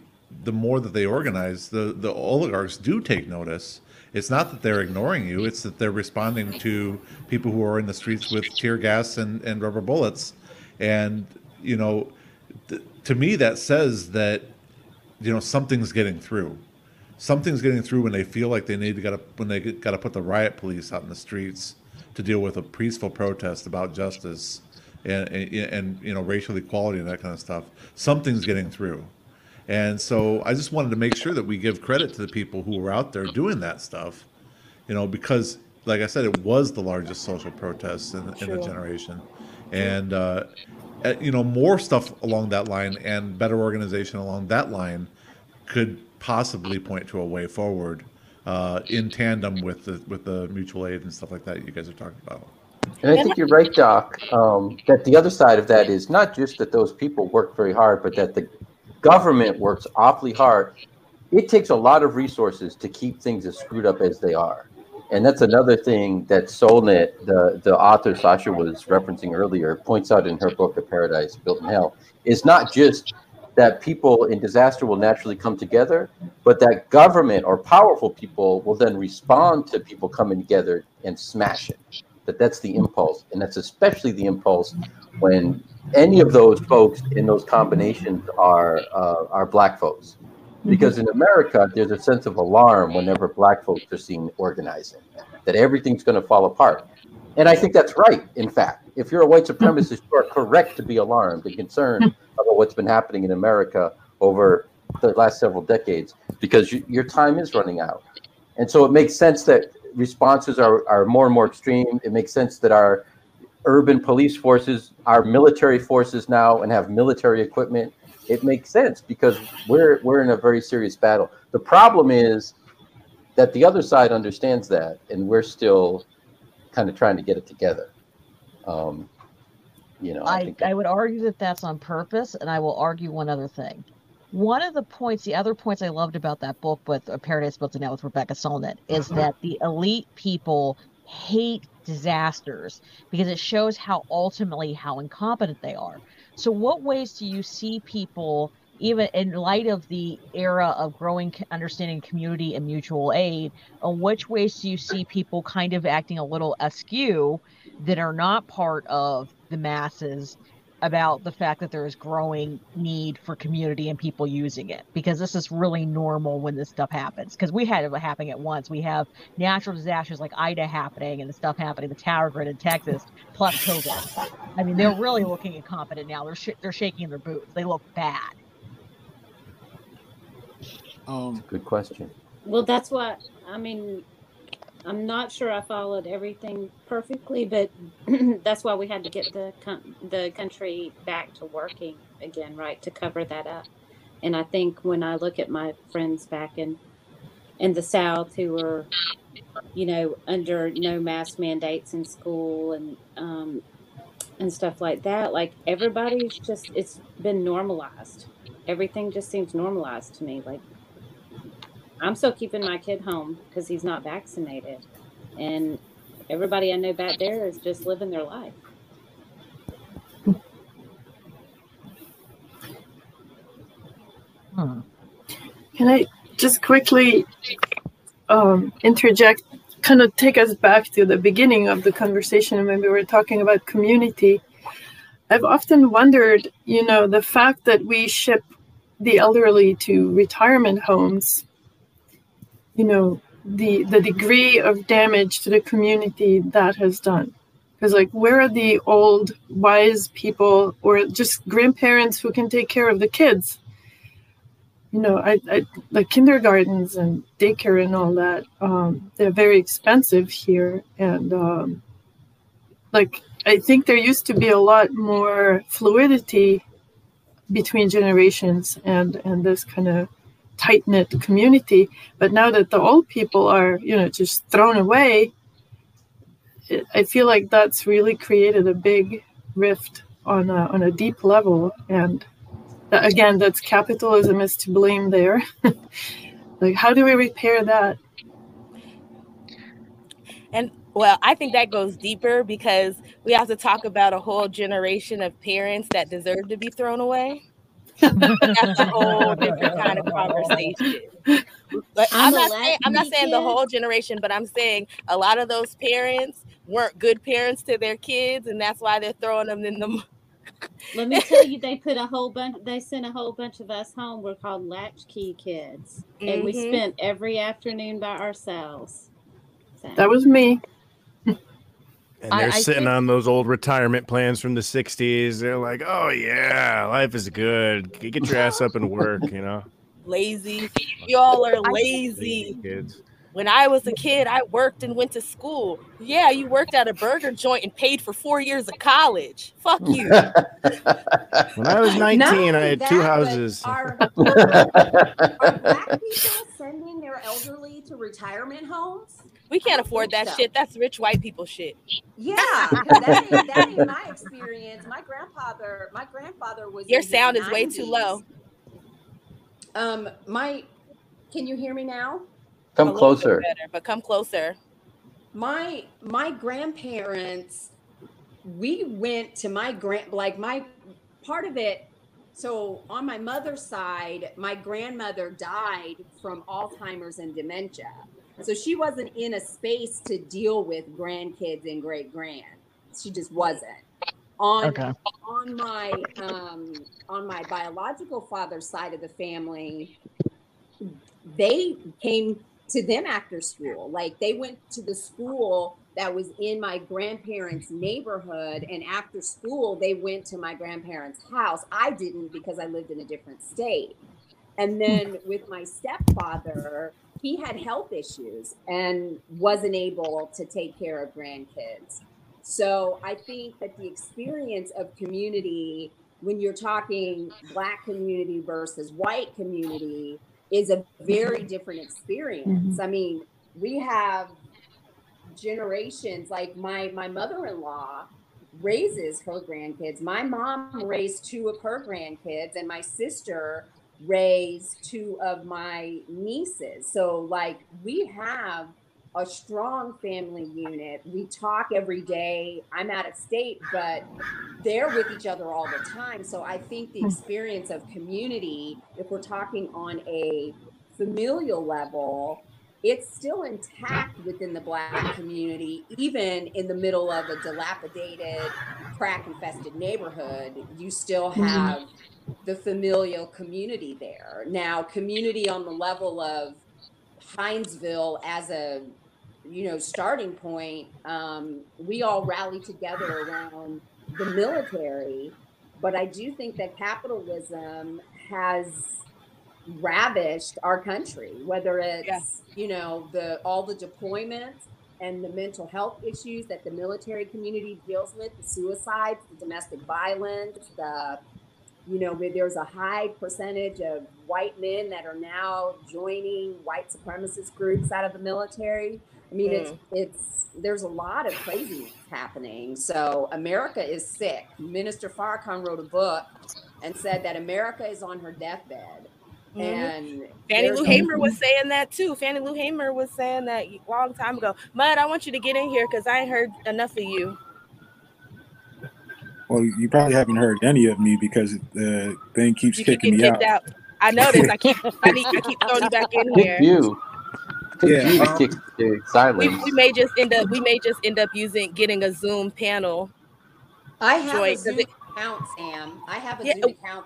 more that they organize, the oligarchs do take notice. It's not that they're ignoring you, it's that they're responding to people who are in the streets with tear gas and rubber bullets. And, you know, to me that says that, you know, something's getting through. Something's getting through when they feel like they need to when they gotta put the riot police out in the streets to deal with a peaceful protest about justice and you know, racial equality and that kind of stuff. Something's getting through. And so I just wanted to make sure that we give credit to the people who were out there doing that stuff, you know, because like I said, it was the largest social protest in the generation. And, you know, more stuff along that line and better organization along that line could possibly point to a way forward. In tandem with the mutual aid and stuff like that you guys are talking about. And I think you're right, Doc, that the other side of that is not just that those people work very hard, but that the government works awfully hard. It takes a lot of resources to keep things as screwed up as they are. And that's another thing that Solnit, the author Sasha was referencing earlier, points out in her book, A Paradise Built in Hell. It's not just that people in disaster will naturally come together, but that government or powerful people will then respond to people coming together and smash it. But that's the impulse, and that's especially the impulse when any of those folks in those combinations are Black folks. Because in America, there's a sense of alarm whenever Black folks are seen organizing, that everything's gonna fall apart. And I think that's right, in fact. If you're a white supremacist, you are correct to be alarmed and concerned about what's been happening in America over the last several decades, because your time is running out. And so it makes sense that responses are more and more extreme. It makes sense that our urban police forces are military forces now and have military equipment. It makes sense because we're in a very serious battle. The problem is that the other side understands that, and we're still kind of trying to get it together. You know, I would argue that that's on purpose, and I will argue one other thing. One of the points, the other points I loved about that book with A Paradise Built in Hell with Rebecca Solnit is that the elite people hate disasters because it shows how ultimately how incompetent they are. So what ways do you see people, even in light of the era of growing understanding community and mutual aid, in which ways do you see people kind of acting a little askew that are not part of the masses about the fact that there is growing need for community and people using it? Because this is really normal when this stuff happens, because we had it happening at once. We have natural disasters like Ida happening and the stuff happening, the tower grid in Texas, plus COVID. I mean, they're really looking incompetent now. They're shaking their boots. They look bad. Good question. Well, that's what, I mean, I'm not sure I followed everything perfectly, but that's why we had to get the country back to working again, right, to cover that up. And I think when I look at my friends back in the South who were, you know, under no mask mandates in school and stuff like that, like everybody's just, it's been normalized. Everything just seems normalized to me. Like, I'm still keeping my kid home because he's not vaccinated. And everybody I know back there is just living their life. Can I just quickly interject, kind of take us back to the beginning of the conversation when we were talking about community? I've often wondered, you know, the fact that we ship the elderly to retirement homes, you know, the degree of damage to the community that has done. Because, like, where are the old, wise people or just grandparents who can take care of the kids? You know, I like kindergartens and daycare and all that. They're very expensive here. And, like, I think there used to be a lot more fluidity between generations and this kind of tight-knit community. But now that the old people are, you know, just thrown away, I feel like that's really created a big rift on a deep level. And that, again, that's capitalism is to blame there. Like, how do we repair that? And well, I think that goes deeper because we have to talk about a whole generation of parents that deserve to be thrown away. That's a whole different kind of conversation. But I'm not saying the whole generation, but I'm saying a lot of those parents weren't good parents to their kids, and that's why they're throwing them in the. Let me tell you, they put a whole bunch. They sent a whole bunch of us home. We're called latchkey kids, mm-hmm. and we spent every afternoon by ourselves. So. That was me. And they're sitting on those old retirement plans from the 60s. They're like, oh, yeah, life is good. You get your ass up and work, you know. Lazy. Y'all are lazy. Kids. When I was a kid, I worked and went to school. Yeah, you worked at a burger joint and paid for 4 years of college. Fuck you. When I was 19, I had two houses. Are black people sending their elderly to retirement homes? We can't afford that shit. That's rich white people shit. Yeah, that ain't my experience. My grandfather was. Your sound is way too low. Can you hear me now? Come closer. Better, but come closer. My grandparents, we went to part of it. So on my mother's side, my grandmother died from Alzheimer's and dementia. So she wasn't in a space to deal with grandkids and great-grand. She just wasn't. On my biological father's side of the family, they came to them after school. Like, they went to the school that was in my grandparents' neighborhood, and after school, they went to my grandparents' house. I didn't because I lived in a different state. And then with my stepfather, he had health issues and wasn't able to take care of grandkids. So I think that the experience of community, when you're talking black community versus white community, is a very different experience. Mm-hmm. I mean, we have generations, like my mother-in-law raises her grandkids. My mom raised two of her grandkids, and my sister raised two of my nieces. So, like, we have a strong family unit. We talk every day. I'm out of state, but they're with each other all the time. So I think the experience of community, if we're talking on a familial level, it's still intact within the black community. Even in the middle of a dilapidated, crack-infested neighborhood, you still have the familial community there. Now, community on the level of Hinesville as a, you know, starting point, we all rally together around the military, but I do think that capitalism has ravished our country, whether it's, you know, all the deployments and the mental health issues that the military community deals with, the suicides, the domestic violence, you know, there's a high percentage of white men that are now joining white supremacist groups out of the military. I mean, there's a lot of craziness happening. So America is sick. Minister Farrakhan wrote a book and said that America is on her deathbed. Mm-hmm. And Fannie Lou Hamer was saying that too. Fannie Lou Hamer was saying that a long time ago. Mud, I want you to get in here because I ain't heard enough of you. Well, you probably haven't heard any of me because the thing keeps kicking me out. I noticed. I keep throwing you back in here. We may just end up getting a Zoom panel. I have a Zoom account, Sam. I have a Zoom account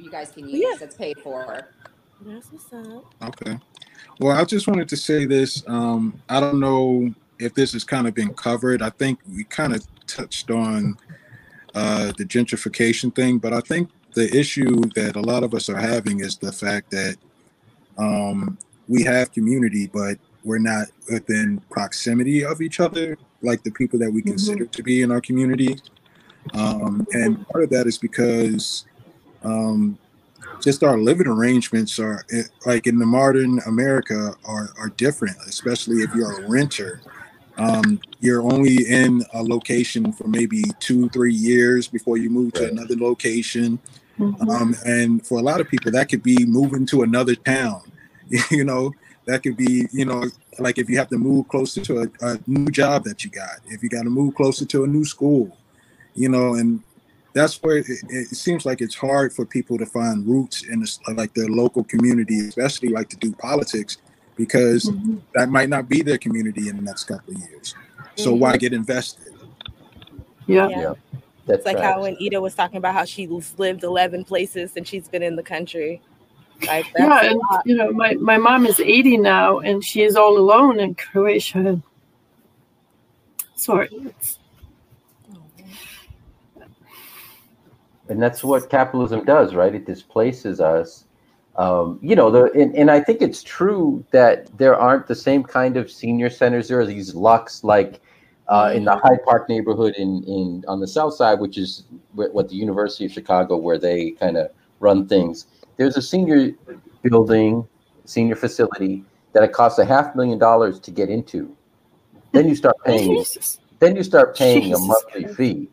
you guys can use that's paid for. That's what's up. Okay. Well, I just wanted to say this. I don't know if this has kind of been covered. I think we kind of touched on the gentrification thing, but I think the issue that a lot of us are having is the fact that we have community, but we're not within proximity of each other. like the people that we consider to be in our community. And part of that is because just our living arrangements are, like in the modern America, are different, especially if you're a renter. You're only in a location for maybe 2-3 years before you move to another location. And for a lot of people, that could be moving to another town, you know, that could be, you know, like if you have to move closer to a new job that you got, if you got to move closer to a new school, you know, and that's where it seems like it's hard for people to find roots in like their local community, especially like to do politics, because that might not be their community in the next couple of years. So why get invested? Yeah. That's like how when Ida was talking about how she's lived 11 places and she's been in the country. Like, that's and you know, my mom is 80 now and she is all alone in Croatia. And that's what capitalism does, right? It displaces us. You know, and I think it's true that there aren't the same kind of senior centers. There are these lux, like in the Hyde Park neighborhood in on the South Side, which is what the University of Chicago, where they kind of run things. There's a senior building, senior facility that it costs $500,000 to get into. Then you start paying. A monthly fee.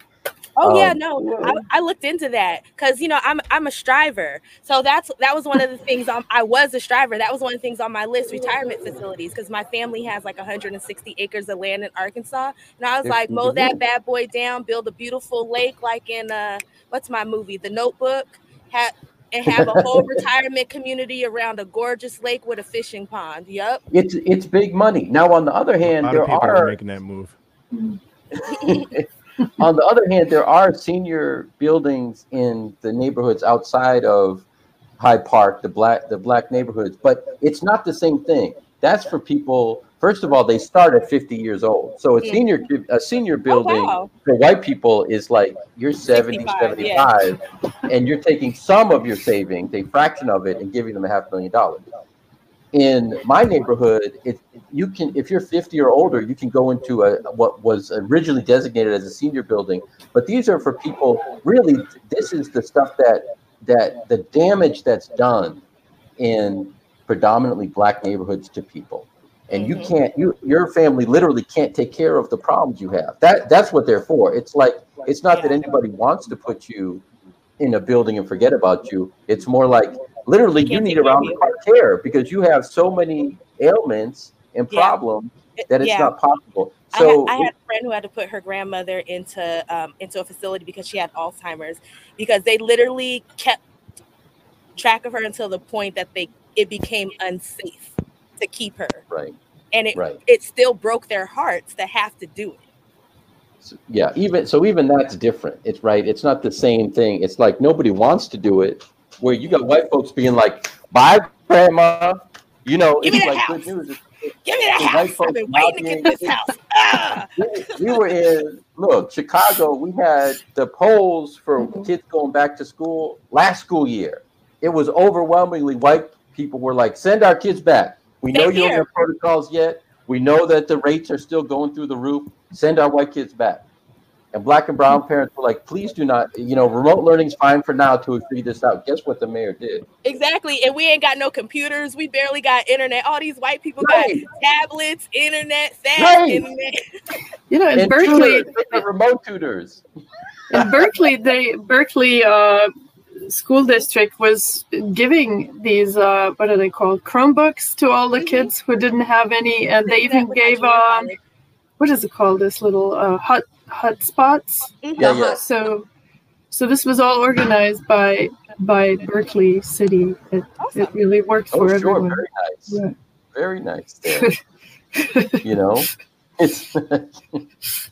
Oh yeah, no, I looked into that because, you know, I'm a striver. So that was one of the things I was a striver. That was one of the things on my list, retirement facilities, because my family has like 160 acres of land in Arkansas. And I was like, mow that bad boy down, build a beautiful lake like in what's my movie, The Notebook, and have a whole retirement community around a gorgeous lake with a fishing pond. Yep. It's big money. Now, on the other hand, a lot of people are making that move. On the other hand, there are senior buildings in the neighborhoods outside of Hyde Park, the black neighborhoods, but it's not the same thing. That's for people. First of all, they start at 50 years old. So a senior building for white people is like you're 70, 75, and you're taking some of your savings, a fraction of it, and giving them $500,000. In my neighborhood, if you're 50 or older, you can go into what was originally designated as a senior building. But these are for people, really, this is the stuff that the damage that's done in predominantly black neighborhoods to people. And you can't, your family literally can't take care of the problems you have. That's what they're for. It's like, it's not that anybody wants to put you in a building and forget about you. It's more like, literally, you need around the clock care because you have so many ailments and problems that it's not possible. So I had a friend who had to put her grandmother into a facility because she had Alzheimer's, because they literally kept track of her until the point that it became unsafe to keep her. Right. And it still broke their hearts to have to do it. Yeah. Even that's different. It's right. It's not the same thing. It's like nobody wants to do it. Where you got white folks being like, "Bye, grandma," you know, give it's like house. Good news. Give me that house. I've been waiting to get this house. We were in Chicago. We had the polls for kids going back to school last school year. It was overwhelmingly white people were like, "Send our kids back. We know you don't have protocols yet. We know that the rates are still going through the roof. Send our white kids back." And black and brown parents were like, please do not, you know, remote learning's fine for now to figure this out. Guess what the mayor did? Exactly. And we ain't got no computers. We barely got internet. All these white people got tablets, internet, internet. You know, in Berkeley, remote tutors. In Berkeley, Berkeley school district was giving these, what are they called? Chromebooks to all the kids who didn't have any. And they even gave, what is it called? This little hotspots. So this was all organized by Berkeley City. It really worked for everyone. Very nice. Yeah. Very nice. You know, it's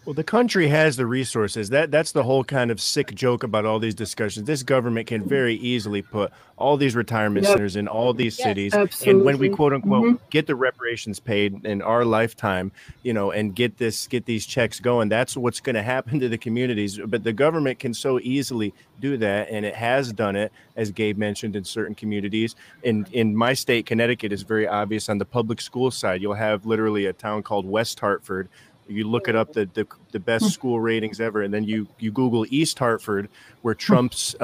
well, the country has the resources. That's the whole kind of sick joke about all these discussions. This government can very easily put all these retirement centers in all these cities. Absolutely. And when we quote unquote get the reparations paid in our lifetime, you know, and get these checks going, that's what's going to happen to the communities. But the government can so easily do that. And it has done it, as Gabe mentioned, in certain communities. In my state, Connecticut, is very obvious on the public school side. You'll have literally a town called West Hartford, You look it up, the best school ratings ever, and then you Google East Hartford, where Trump's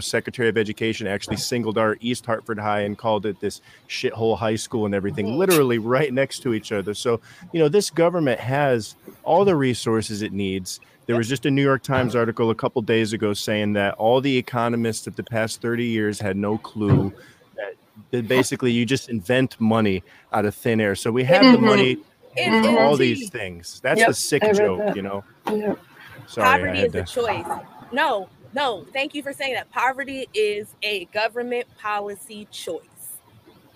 Secretary of Education actually singled out East Hartford High and called it this shithole high school and everything, literally right next to each other. So this government has all the resources it needs. There was just a New York Times article a couple days ago saying that all the economists of the past 30 years had no clue that basically you just invent money out of thin air. So we have the money. All these things. That's a sick joke, that. Yep. Sorry, poverty is a choice. No. Thank you for saying that. Poverty is a government policy choice,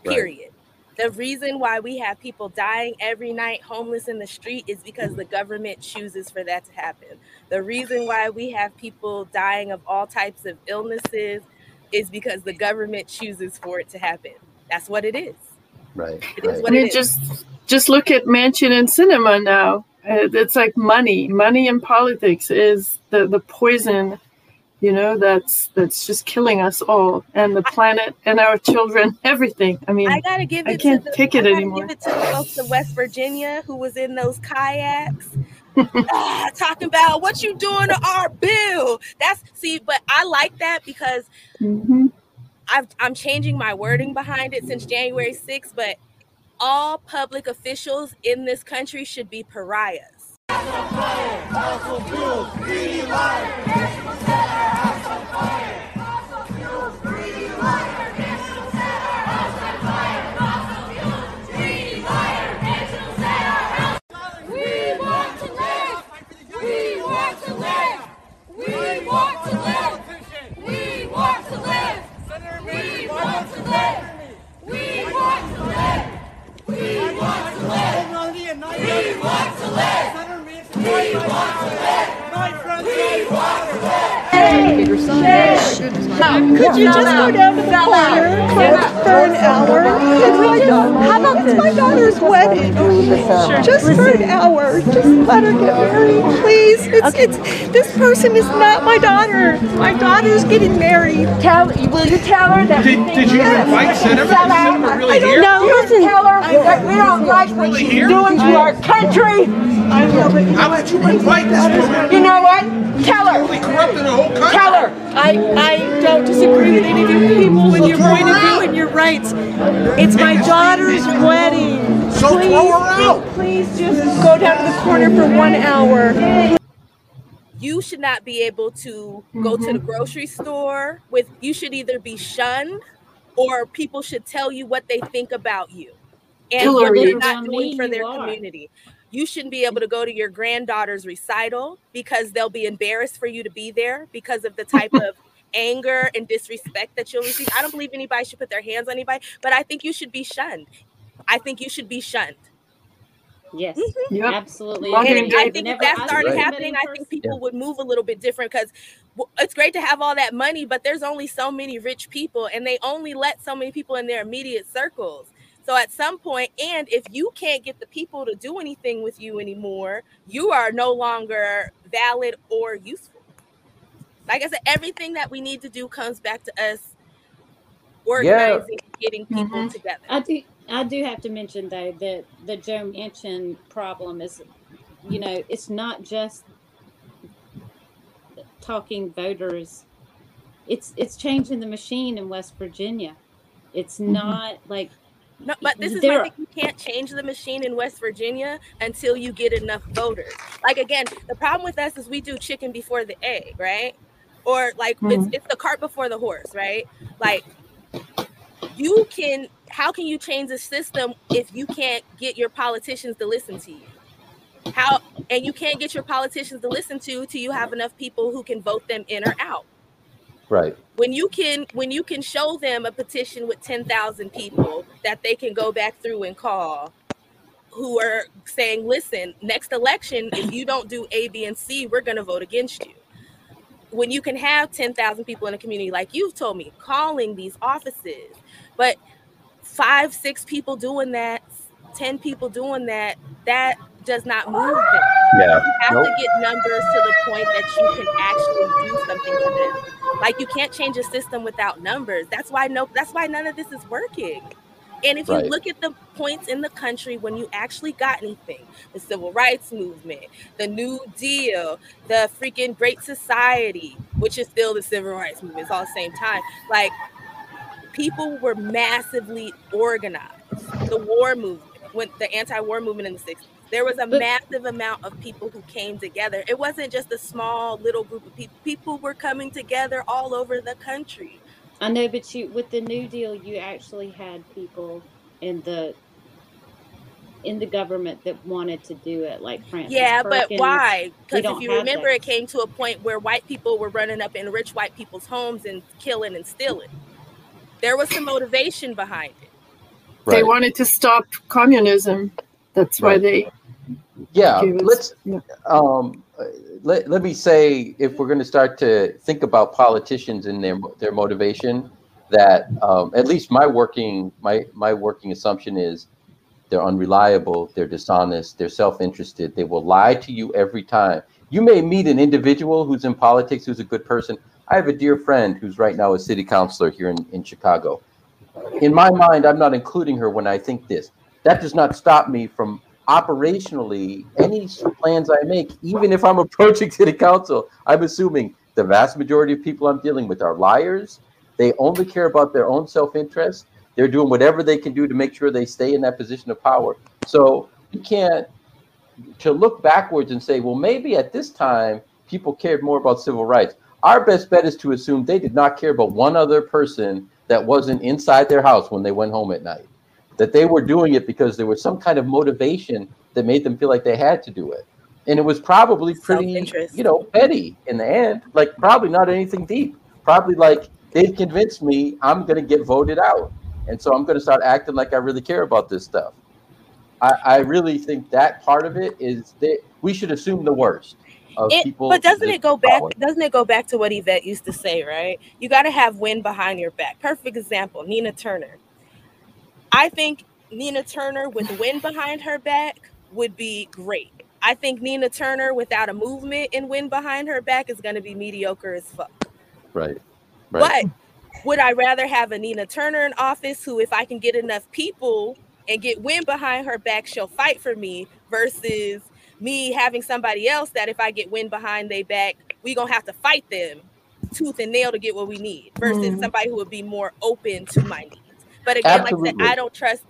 period. Right. The reason why we have people dying every night, homeless in the street, is because the government chooses for that to happen. The reason why we have people dying of all types of illnesses is because the government chooses for it to happen. That's what it is. Right. Just look at Manchin and Sinema now. It's like money in politics is the poison, that's just killing us all, and the planet and our children, everything. I can't take it anymore. Give it to the folks of West Virginia who was in those kayaks talking about what you doing to our bill. But I like that because I'm changing my wording behind it since January 6th, but all public officials in this country should be pariahs. Could you just go down to the corner for an hour? How about it's my daughter's wedding? Just for an hour. Just let her get married, please. This person is not my daughter. My daughter's getting married. Will you tell her that? Did you invite Senator? I don't know. Listen, tell her that we don't like what she's doing to our country. How about you invite this woman? You know what? Tell her. Corrupted the whole country. Tell her. I don't disagree with any of you people with your point of view and your rights. It's my daughter's wedding. So please just go down to the corner for 1 hour. You should not be able to go to the grocery store with. You should either be shunned, or people should tell you what they think about you and what they're not doing for their community. You shouldn't be able to go to your granddaughter's recital because they'll be embarrassed for you to be there because of the type of anger and disrespect that you'll receive. I don't believe anybody should put their hands on anybody, but I think you should be shunned. Yes, absolutely. And I think if that started happening, I think people would move a little bit different, because it's great to have all that money, but there's only so many rich people, and they only let so many people in their immediate circles. So at some point, and if you can't get the people to do anything with you anymore, you are no longer valid or useful. Like I said, everything that we need to do comes back to us organizing, getting people together. I do have to mention, though, that the Joe Manchin problem is, it's not just talking voters. It's changing the machine in West Virginia. It's not like... No, but this is why you can't change the machine in West Virginia until you get enough voters. Like, again, the problem with us is we do chicken before the egg, right? Or like it's the cart before the horse, right? Like, how can you change the system if you can't get your politicians to listen to you? And you can't get your politicians to listen till you have enough people who can vote them in or out. Right. When you can show them a petition with 10,000 people that they can go back through and call, who are saying, listen, next election, if you don't do A, B, and C, we're going to vote against you. When you can have 10,000 people in a community, like you've told me, calling these offices, but 5, 6 people doing that, 10 people doing that, that does not move them. You have to get numbers to the point that you can actually do something to them. Like, you can't change a system without numbers. That's why none of this is working. And if you look at the points in the country when you actually got anything, the Civil Rights Movement, the New Deal, the freaking Great Society, which is still the Civil Rights Movement, it's all the same time, like people were massively organized. The war movement, when the anti-war movement in the 60s, there was a massive amount of people who came together. It wasn't just a small little group of people. People were coming together all over the country. I know, but you, with the New Deal, you actually had people in the government that wanted to do it, like Francis Perkins. But why? Because if you remember, it came to a point where white people were running up in rich white people's homes and killing and stealing. There was some motivation behind it. Right. They wanted to stop communism. That's why they. Let me say, if we're going to start to think about politicians and their motivation, that at least my working assumption is they're unreliable, they're dishonest, they're self-interested, they will lie to you every time. You may meet an individual who's in politics, who's a good person. I have a dear friend who's right now a city councilor here in Chicago. In my mind, I'm not including her when I think this. That does not stop me from operationally, any plans I make, even if I'm approaching city council, I'm assuming the vast majority of people I'm dealing with are liars. They only care about their own self-interest. They're doing whatever they can do to make sure they stay in that position of power. So you can't to look backwards and say, well, maybe at this time, people cared more about civil rights. Our best bet is to assume they did not care about one other person that wasn't inside their house when they went home at night. That they were doing it because there was some kind of motivation that made them feel like they had to do it. And it was probably pretty, petty in the end, like probably not anything deep, probably like they've convinced me I'm going to get voted out. And so I'm going to start acting like I really care about this stuff. I really think that part of it is that we should assume the worst. But doesn't it go back to what Yvette used to say, right? You got to have wind behind your back. Perfect example, Nina Turner. I think Nina Turner with wind behind her back would be great. I think Nina Turner without a movement and wind behind her back is going to be mediocre as fuck. Right. But would I rather have a Nina Turner in office who, if I can get enough people and get wind behind her back, she'll fight for me versus me having somebody else that if I get wind behind their back, we going to have to fight them tooth and nail to get what we need versus somebody who would be more open to my needs. But again, Absolutely. Like I said,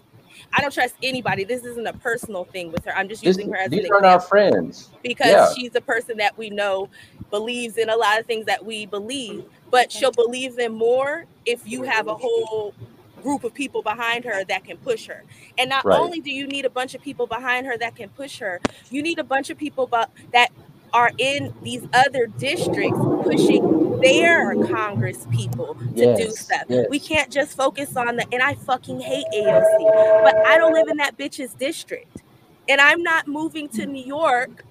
I don't trust anybody. This isn't a personal thing with her. I'm just using her as an example. These aren't our friends. Because she's a person that we know believes in a lot of things that we believe, but she'll believe them more if you have a whole group of people behind her that can push her. And not only do you need a bunch of people behind her that can push her, you need a bunch of people that are in these other districts pushing their Congress people to do stuff. Yes. We can't just focus on and I fucking hate AOC, but I don't live in that bitch's district. And I'm not moving to New York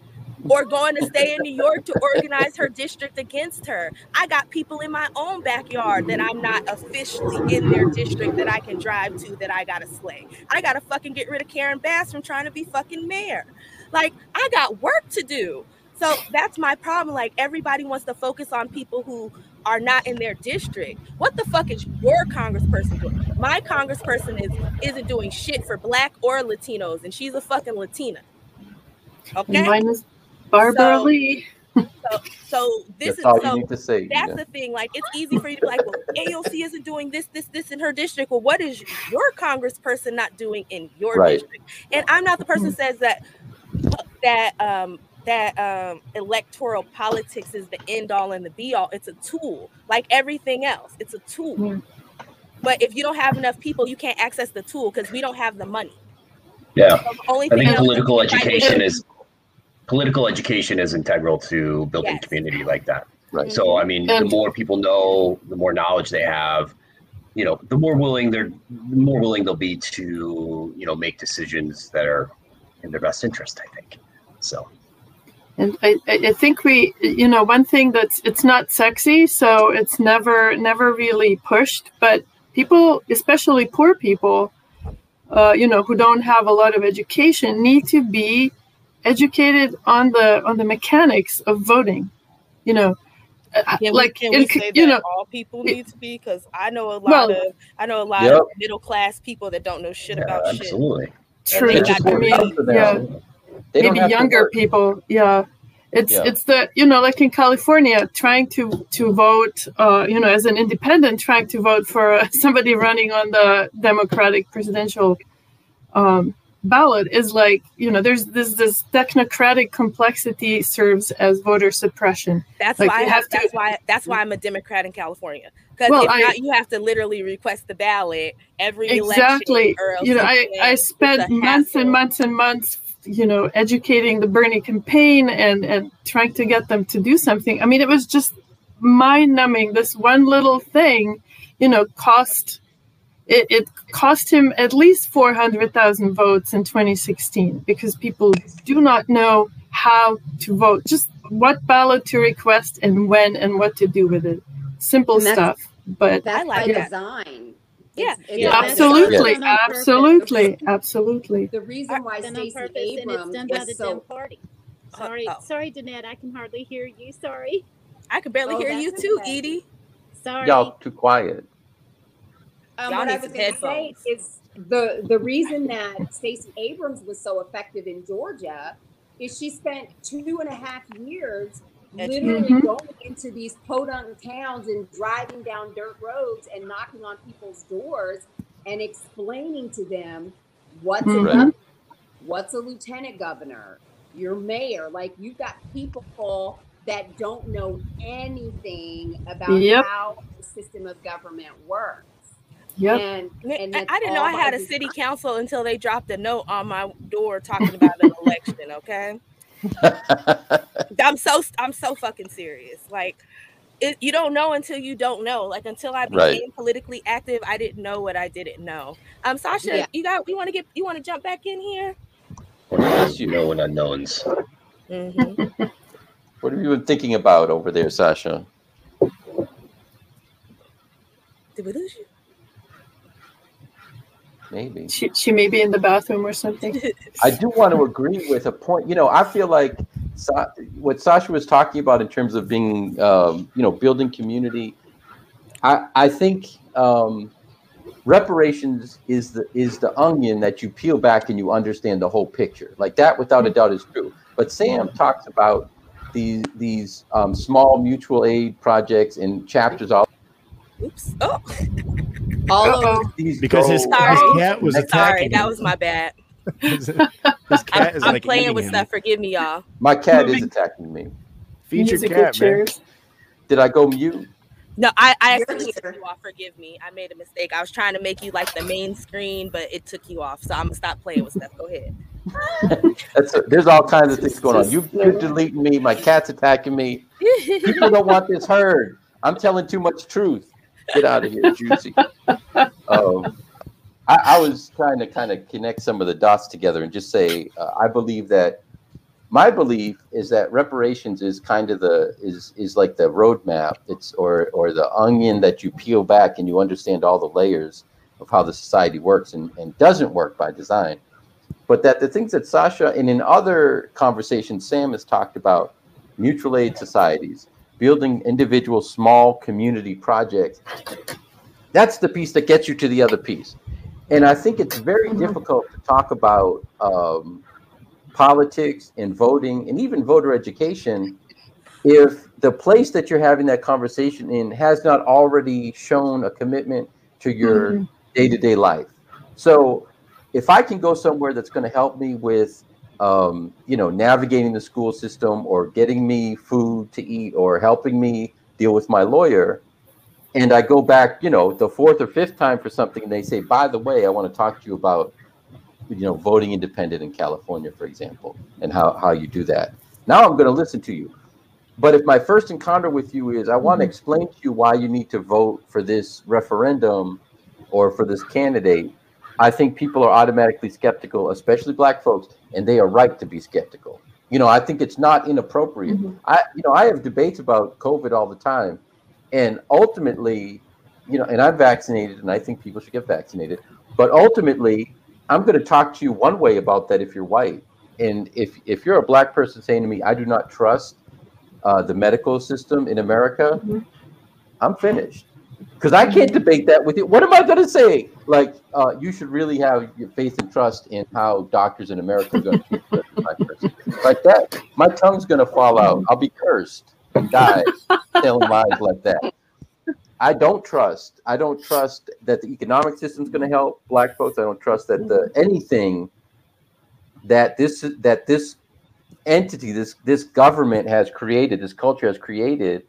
or going to stay in New York to organize her district against her. I got people in my own backyard that I'm not officially in their district that I can drive to that I gotta slay. I gotta fucking get rid of Karen Bass from trying to be fucking mayor. Like, I got work to do. So that's my problem. Like, everybody wants to focus on people who are not in their district. What the fuck is your congressperson doing? My congressperson isn't doing shit for black or Latinos, and she's a fucking Latina. Okay? Mine is Barbara Lee. So this is all you need to say. That's the thing. Like, it's easy for you to be like, well, AOC isn't doing this in her district. Well, what is your congressperson not doing in your district? And I'm not the person who says that electoral politics is the end all and the be all. It's a tool, like everything else. It's a tool. But if you don't have enough people, you can't access the tool because we don't have the money. So the only thing I think political education is integral to building community like that. Right. So I mean, the more people know, the more knowledge they have, the more willing they'll be to make decisions that are in their best interest, I think. So. And I think we, one thing it's not sexy, so it's never really pushed. But people, especially poor people, who don't have a lot of education, need to be educated on the mechanics of voting. Can we say that all people need to be? Because I know a lot of middle class people that don't know shit about shit. True. Maybe younger people. Yeah. It's the, like in California, trying to vote, as an independent, trying to vote for somebody running on the Democratic presidential ballot is like, there's this technocratic complexity serves as voter suppression. That's why I'm a Democrat in California. Because you have to literally request the ballot every election. Exactly. I spent months and months educating the Bernie campaign and trying to get them to do something. I mean, it was just mind-numbing. This one little thing, it cost him at least 400,000 votes in 2016 because people do not know how to vote, just what ballot to request and when and what to do with it. Simple stuff. But that's by design. Absolutely. The reason why Stacey Abrams is so party. Sorry, Danette, I can hardly hear you. Sorry, I can barely hear you too, okay. Edie. Sorry, y'all too quiet. What I was going to say is the reason that Stacey Abrams was so effective in Georgia is she spent 2.5 years. Literally going into these podunk towns and driving down dirt roads and knocking on people's doors and explaining to them what's a governor, what's a lieutenant governor, your mayor. Like, you've got people that don't know anything about how the system of government works. Yep. And I didn't know I had a city council until they dropped a note on my door talking about an election, okay? I'm so fucking serious. Like, you don't know until you don't know. Like, until I became politically active, I didn't know what I didn't know. Sasha, you want to jump back in here? Yes, and unknowns. Mm-hmm. What have you been thinking about over there, Sasha? Did we lose you? Maybe she may be in the bathroom or something. I do want to agree with a point. I feel like what Sasha was talking about in terms of being, building community. I think reparations is the onion that you peel back and you understand the whole picture. Like that, without a doubt, is true. But Sam talks about these small mutual aid projects and chapters all. Oops. Oh. Because his cat was attacking. Sorry, that was my bad. I'm playing with stuff. Forgive me, y'all. My cat is attacking me. Feed your cat, man. Did I go mute? No, I actually took you off. Forgive me. I made a mistake. I was trying to make you like the main screen, but it took you off. So I'm gonna stop playing with stuff. Go ahead. There's all kinds of things going on. You're deleting me. My cat's attacking me. People don't want this heard. I'm telling too much truth. Get out of here, Juicy. I was trying to kind of connect some of the dots together and just say, I believe that my belief is that reparations is kind of is like the roadmap. It's or the onion that you peel back and you understand all the layers of how the society works and doesn't work by design. But that the things that Sasha and in other conversations, Sam has talked about mutual aid societies, building individual small community projects, that's the piece that gets you to the other piece. And I think it's very difficult to talk about politics and voting and even voter education if the place that you're having that conversation in has not already shown a commitment to your day-to-day life. So if I can go somewhere that's going to help me with navigating the school system or getting me food to eat or helping me deal with my lawyer. And I go back, the fourth or fifth time for something and they say, by the way, I want to talk to you about, voting independent in California, for example, and how you do that. Now I'm going to listen to you. But if my first encounter with you is I want to explain to you why you need to vote for this referendum or for this candidate, I think people are automatically skeptical, especially Black folks, and they are right to be skeptical. I think it's not inappropriate. I have debates about COVID all the time, and ultimately, and I'm vaccinated, and I think people should get vaccinated, but ultimately, I'm going to talk to you one way about that if you're white, and if you're a Black person saying to me, I do not trust the medical system in America, I'm finished. Because I can't debate that with you. What am I going to say? Like, you should really have your faith and trust in how doctors in America are going to treat the rest of my person. Like that, my tongue's going to fall out. I'll be cursed and die telling lies like that. I don't trust. I don't trust that the economic system's going to help Black folks. I don't trust that the anything that this entity, this government has created, this culture has created,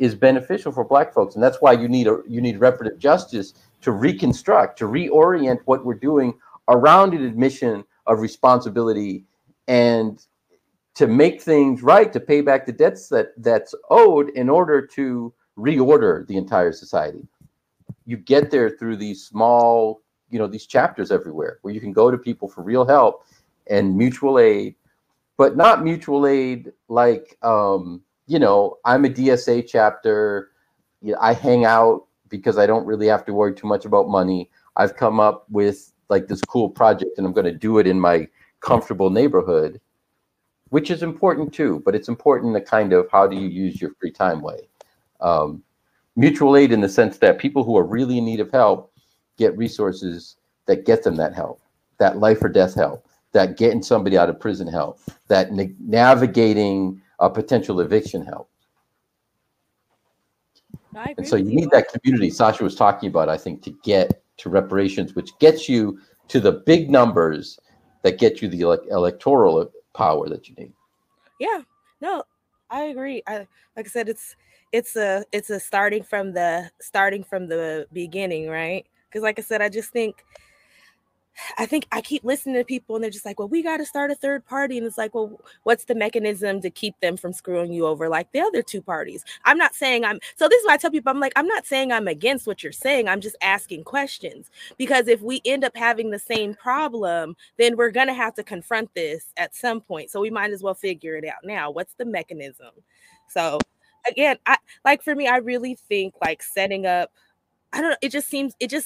is beneficial for Black folks, and that's why you need reparative justice to reconstruct, to reorient what we're doing around an admission of responsibility and to make things right, to pay back the debts that's owed in order to reorder the entire society. You get there through these small, these chapters everywhere where you can go to people for real help and mutual aid, but not mutual aid like, I'm a DSA chapter. I hang out because I don't really have to worry too much about money. I've come up with like this cool project and I'm going to do it in my comfortable neighborhood, which is important too, but it's important the kind of how do you use your free time way. Mutual aid in the sense that people who are really in need of help get resources that get them that help, that life or death help, that getting somebody out of prison help, that navigating a potential eviction help. And so you need that community Sasha was talking about, I think, to get to reparations, which gets you to the big numbers that get you the electoral power that you need. Yeah, no, I agree. Like I said, it's a starting from the beginning, right? Because like I said, I think I keep listening to people and they're just like, well, we got to start a third party. And it's like, well, what's the mechanism to keep them from screwing you over like the other two parties? I'm not saying so this is why I tell people, I'm like, I'm not saying I'm against what you're saying. I'm just asking questions, because if we end up having the same problem, then we're going to have to confront this at some point. So we might as well figure it out now. What's the mechanism? So again, I really think like setting up, it just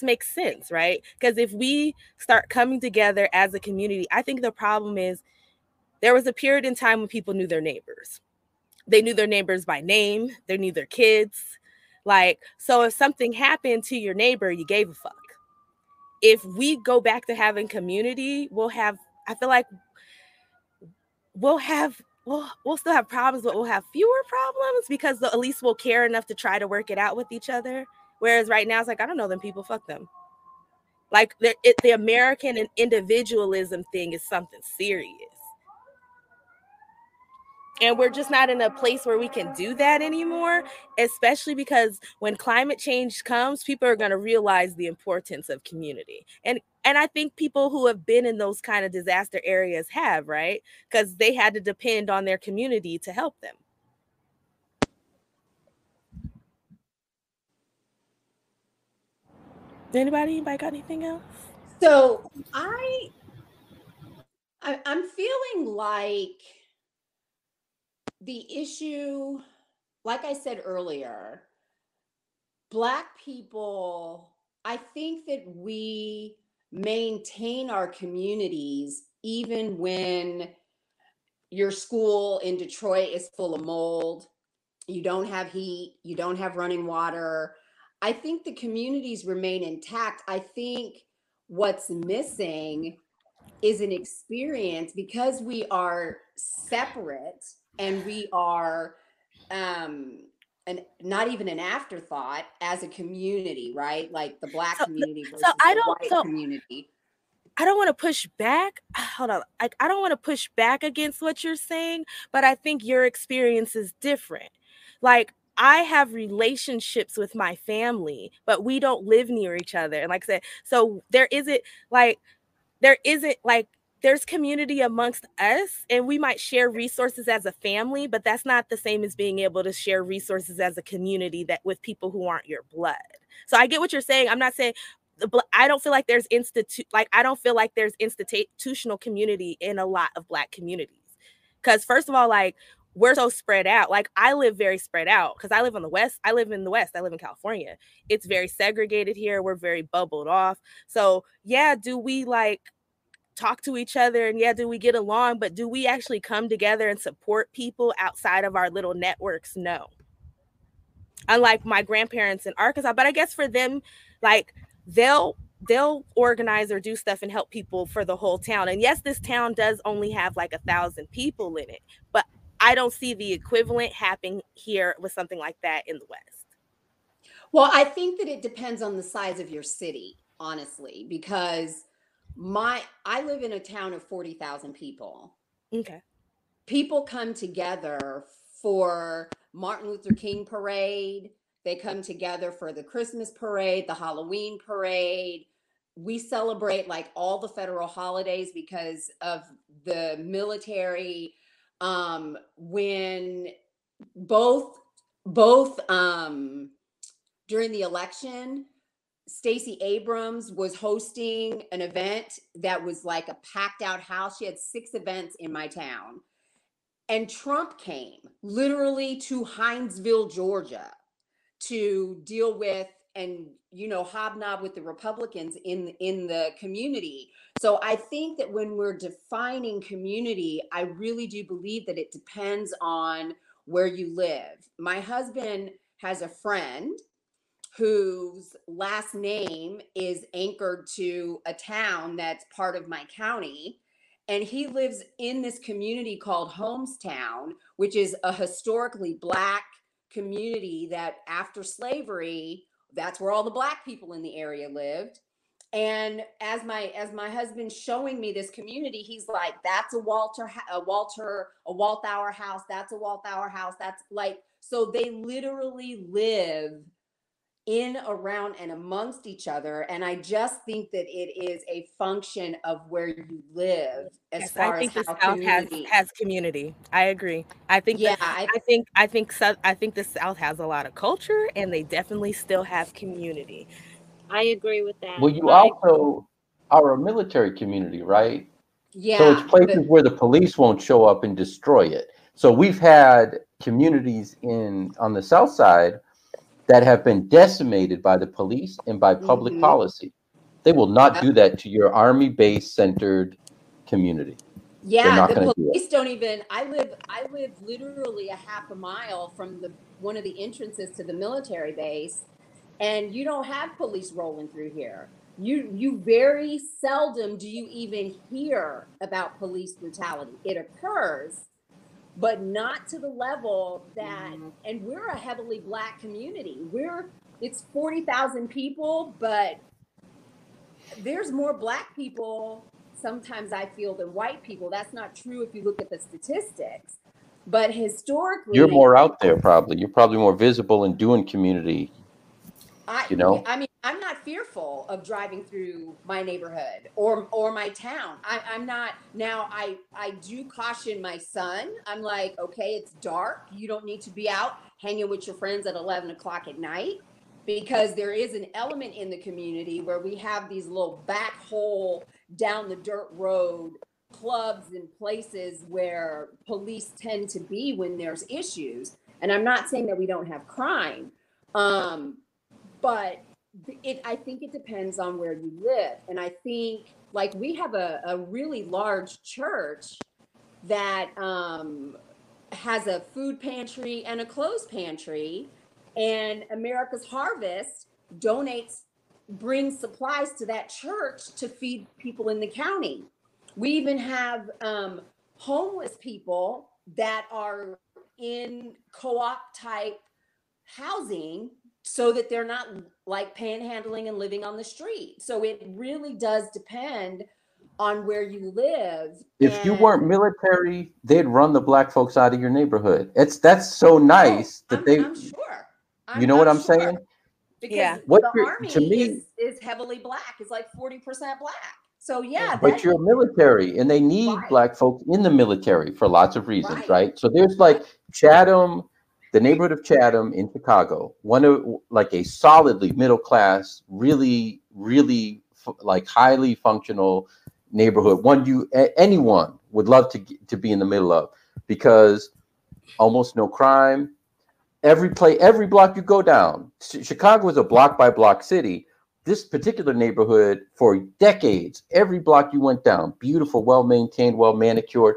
makes sense, right? Because if we start coming together as a community, I think the problem is there was a period in time when people knew their neighbors. They knew their neighbors by name. They knew their kids. Like, so if something happened to your neighbor, you gave a fuck. If we go back to having community, we'll still have problems, but we'll have fewer problems because at least we'll care enough to try to work it out with each other. Whereas right now, it's like, I don't know them people, fuck them. Like the American and individualism thing is something serious. And we're just not in a place where we can do that anymore, especially because when climate change comes, people are going to realize the importance of community. And I think people who have been in those kind of disaster areas have, right? Because they had to depend on their community to help them. Anybody got anything else? So I'm feeling like the issue, like I said earlier, Black people, I think that we maintain our communities even when your school in Detroit is full of mold, you don't have heat, you don't have running water. I think the communities remain intact. I think what's missing is an experience, because we are separate and we are not even an afterthought as a community, right? Like the Black community versus the white community. I don't want to push back. Hold on. I don't want to push back against what you're saying, but I think your experience is different. Like, I have relationships with my family, but we don't live near each other. And like I said, so there's community amongst us, and we might share resources as a family, but that's not the same as being able to share resources as a community that with people who aren't your blood. So I get what you're saying. I'm not saying I don't feel like there's institutional community in a lot of Black communities. Because first of all, like, we're so spread out. Like, I live very spread out because I live on the West. I live in the West. I live in California. It's very segregated here. We're very bubbled off. So yeah, do we like talk to each other and do we get along, but do we actually come together and support people outside of our little networks? No. Unlike my grandparents in Arkansas, but I guess for them, like they'll organize or do stuff and help people for the whole town. And yes, this town does only have like 1,000 people in it, but I don't see the equivalent happening here with something like that in the West. Well, I think that it depends on the size of your city, honestly, because I live in a town of 40,000 people. Okay. People come together for Martin Luther King parade. They come together for the Christmas parade, the Halloween parade. We celebrate like all the federal holidays because of the military. When both during the election, Stacey Abrams was hosting an event that was like a packed out house. She had 6 events in my town. And Trump came literally to Hinesville, Georgia, to deal with and, hobnob with the Republicans in the community. So I think that when we're defining community, I really do believe that it depends on where you live. My husband has a friend whose last name is anchored to a town that's part of my county. And he lives in this community called Homestown, which is a historically Black community that after slavery, that's where all the Black people in the area lived. And as my husband's showing me this community, he's like, that's a Walthour house. That's a Walthour house. That's like, so they literally live in, around, and amongst each other. And I just think that it is a function of where you live as far as how community has community. I agree. I think the South has a lot of culture, and they definitely still have community. I agree with that. Well, you also are a military community, right? Yeah. So it's places where the police won't show up and destroy it. So we've had communities on the South Side that have been decimated by the police and by public policy. They will not do that to your army-based centered community. Yeah, the police don't even. I live literally a half a mile from one of the entrances to the military base, and you don't have police rolling through here. You very seldom do you even hear about police brutality. It occurs, but not to the level that, and we're a heavily Black community. It's 40,000 people, but there's more Black people sometimes I feel than white people. That's not true if you look at the statistics, but historically— You're more out there probably. You're probably more visible and doing community, I mean, I'm not fearful of driving through my neighborhood or my town. I'm not. Now, I do caution my son. I'm like, okay, it's dark. You don't need to be out hanging with your friends at 11 o'clock at night, because there is an element in the community where we have these little back hole down the dirt road clubs and places where police tend to be when there's issues. And I'm not saying that we don't have crime, but I think it depends on where you live. And I think like we have a really large church that has a food pantry and a clothes pantry, and America's Harvest brings supplies to that church to feed people in the county. We even have homeless people that are in co-op type housing, so that they're not like panhandling and living on the street. So it really does depend on where you live. If you weren't military, they'd run the Black folks out of your neighborhood. That's so nice I'm sure. You know what I'm saying? Because the army, to me, is heavily Black. It's like 40% Black. So yeah. But you're military, and they need Black folks in the military for lots of reasons, right? So there's like Chatham, the neighborhood of Chatham in Chicago, a solidly middle class, really, really like highly functional neighborhood. Anyone would love to be in the middle of, because almost no crime. Every block you go down, Chicago is a block by block city, this particular neighborhood for decades, every block you went down, beautiful, well-maintained, well-manicured,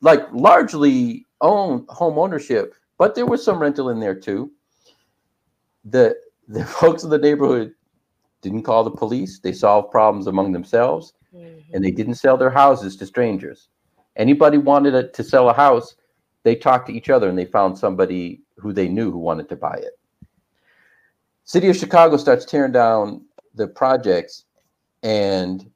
like largely owned home ownership, but there was some rental in there too. The folks in the neighborhood didn't call the police. They solved problems among themselves, and they didn't sell their houses to strangers. Anybody wanted to sell a house, they talked to each other, and they found somebody who they knew who wanted to buy it. City of Chicago starts tearing down the projects, and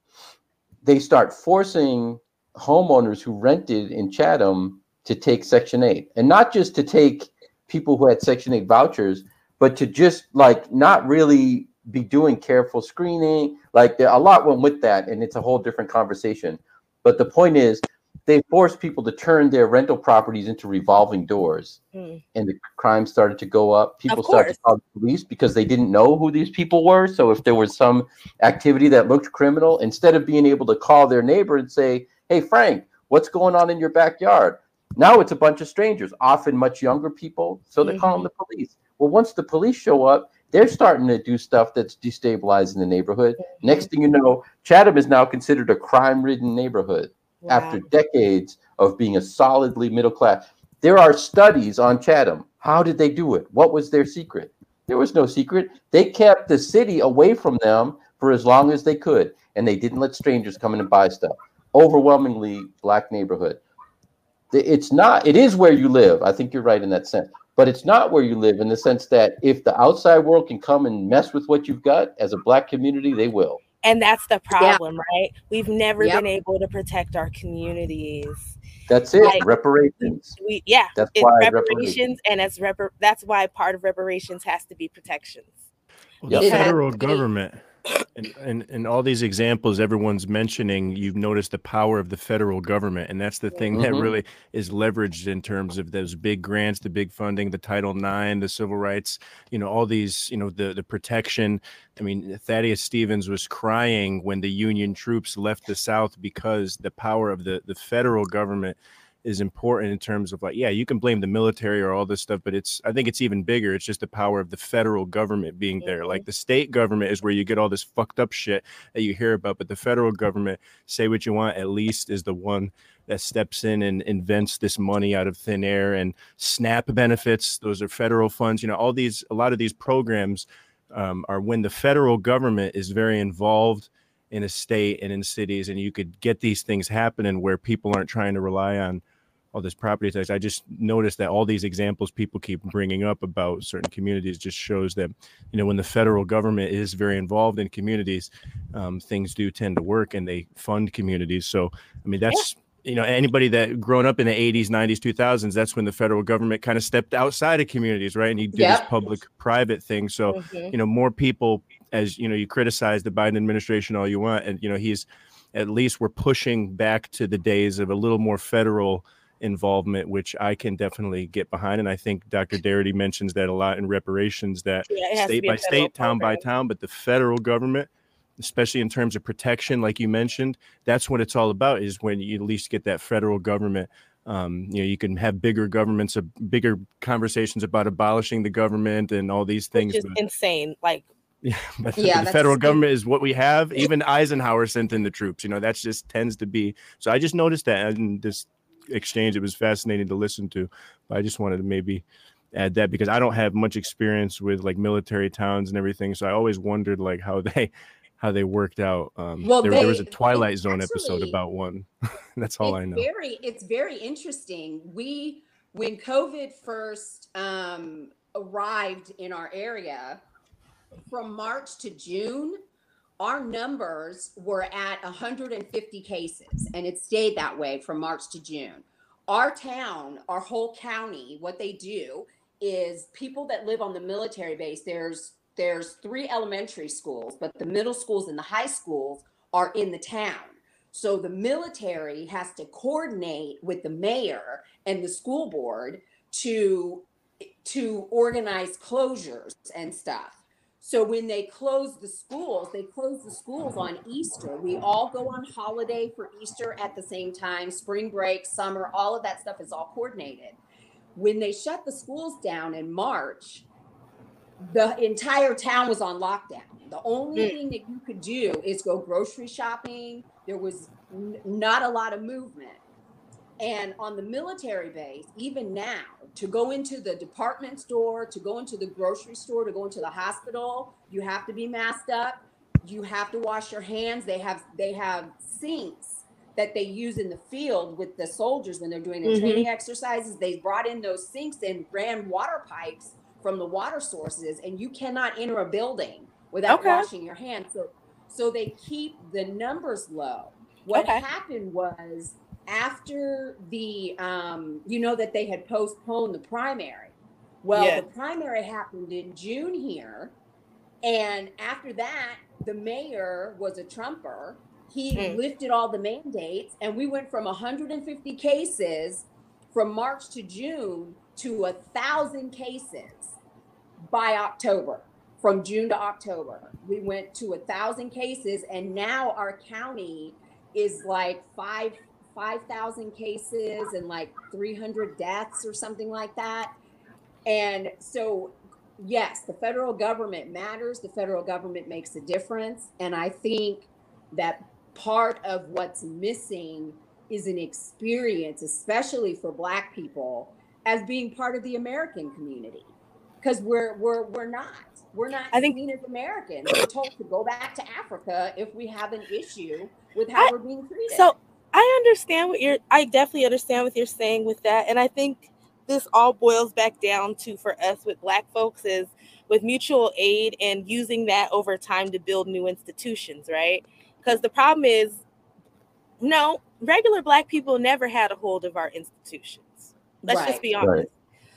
they start forcing homeowners who rented in Chatham to take Section 8, and not just to take people who had Section 8 vouchers, but to just like not really be doing careful screening. Like a lot went with that, and it's a whole different conversation. But the point is, they forced people to turn their rental properties into revolving doors, and the crime started to go up. People started to call the police because they didn't know who these people were. So if there was some activity that looked criminal, instead of being able to call their neighbor and say, hey, Frank, what's going on in your backyard? Now it's a bunch of strangers, often much younger people. So they're calling the police. Well, once the police show up, they're starting to do stuff that's destabilizing the neighborhood. Next thing you know, Chatham is now considered a crime-ridden neighborhood. Wow. After decades of being a solidly middle class. There are studies on Chatham. How did they do it? What was their secret? There was no secret. They kept the city away from them for as long as they could, and they didn't let strangers come in and buy stuff. Overwhelmingly black neighborhood. It's not, it is where you live. I think you're right in that sense. But it's not where you live in the sense that if the outside world can come and mess with what you've got as a black community, they will. And that's the problem, right? We've never been able to protect our communities. That's it. Like, reparations. That's why reparations. And that's why part of reparations has to be protections. Well, the federal government and all these examples everyone's mentioning, you've noticed the power of the federal government. And that's the thing that really is leveraged in terms of those big grants, the big funding, the Title IX, the civil rights, you know, all these, you know, the protection. I mean, Thaddeus Stevens was crying when the Union troops left the South because the power of the federal government is important in terms of like, yeah, you can blame the military or all this stuff, but it's, I think it's even bigger. It's just the power of the federal government being there. Like the state government is where you get all this fucked up shit that you hear about, but the federal government, say what you want, at least is the one that steps in and invents this money out of thin air. And SNAP benefits, those are federal funds, you know, all these, a lot of these programs are when the federal government is very involved in a state and in cities, and you could get these things happening where people aren't trying to rely on all this property tax. I just noticed that all these examples people keep bringing up about certain communities just shows that, you know, when the federal government is very involved in communities, things do tend to work and they fund communities. So, I mean, that's, you know, anybody that grown up in the 80s, 90s, 2000s, that's when the federal government kind of stepped outside of communities, right? And you did this public private thing. So, you know, more people, as you know, you criticize the Biden administration all you want. And, you know, he's, at least we're pushing back to the days of a little more federal involvement, which I can definitely get behind. And I think Dr. Darity mentions that a lot in reparations, that state by state, town by town, but the federal government, especially in terms of protection, like you mentioned, that's what it's all about, is when you at least get that federal government. You know, you can have bigger governments, bigger conversations about abolishing the government and all these things. Which is insane. Like, the federal government is what we have. Even Eisenhower sent in the troops, you know, that's just tends to be. So I just noticed that in this exchange, it was fascinating to listen to, but I just wanted to maybe add that because I don't have much experience with like military towns and everything, so I always wondered like how they worked out. There was a Twilight Zone episode about one. That's all I know. It's very interesting. When COVID first arrived in our area, from March to June, our numbers were at 150 cases, and it stayed that way from March to June. Our town, our whole county, what they do is people that live on the military base, there's 3 elementary schools, but the middle schools and the high schools are in the town. So the military has to coordinate with the mayor and the school board to organize closures and stuff. So when they close the schools on Easter. We all go on holiday for Easter at the same time, spring break, summer, all of that stuff is all coordinated. When they shut the schools down in March, the entire town was on lockdown. The only thing that you could do is go grocery shopping. There was not a lot of movement. And on the military base, even now, to go into the department store, to go into the grocery store, to go into the hospital, you have to be masked up. You have to wash your hands. They have sinks that they use in the field with the soldiers when they're doing their training exercises. They brought in those sinks and ran water pipes from the water sources, and you cannot enter a building without washing your hands. So they keep the numbers low. What happened was, after the, that they had postponed the primary. Well, the primary happened in June here. And after that, the mayor was a Trumper. He lifted all the mandates, and we went from 150 cases from March to June to 1,000 cases by October. From June to October, we went to 1,000 cases, and now our county is like 5,000 cases and like 300 deaths or something like that. And so, yes, the federal government matters. The federal government makes a difference. And I think that part of what's missing is an experience, especially for Black people, as being part of the American community. Because we're not seen as Americans. We're told to go back to Africa if we have an issue with how we're being treated. So I definitely understand what you're saying with that. And I think this all boils back down to, for us with Black folks, is with mutual aid and using that over time to build new institutions, right? Because the problem is, no, regular Black people never had a hold of our institutions. Let's just be honest.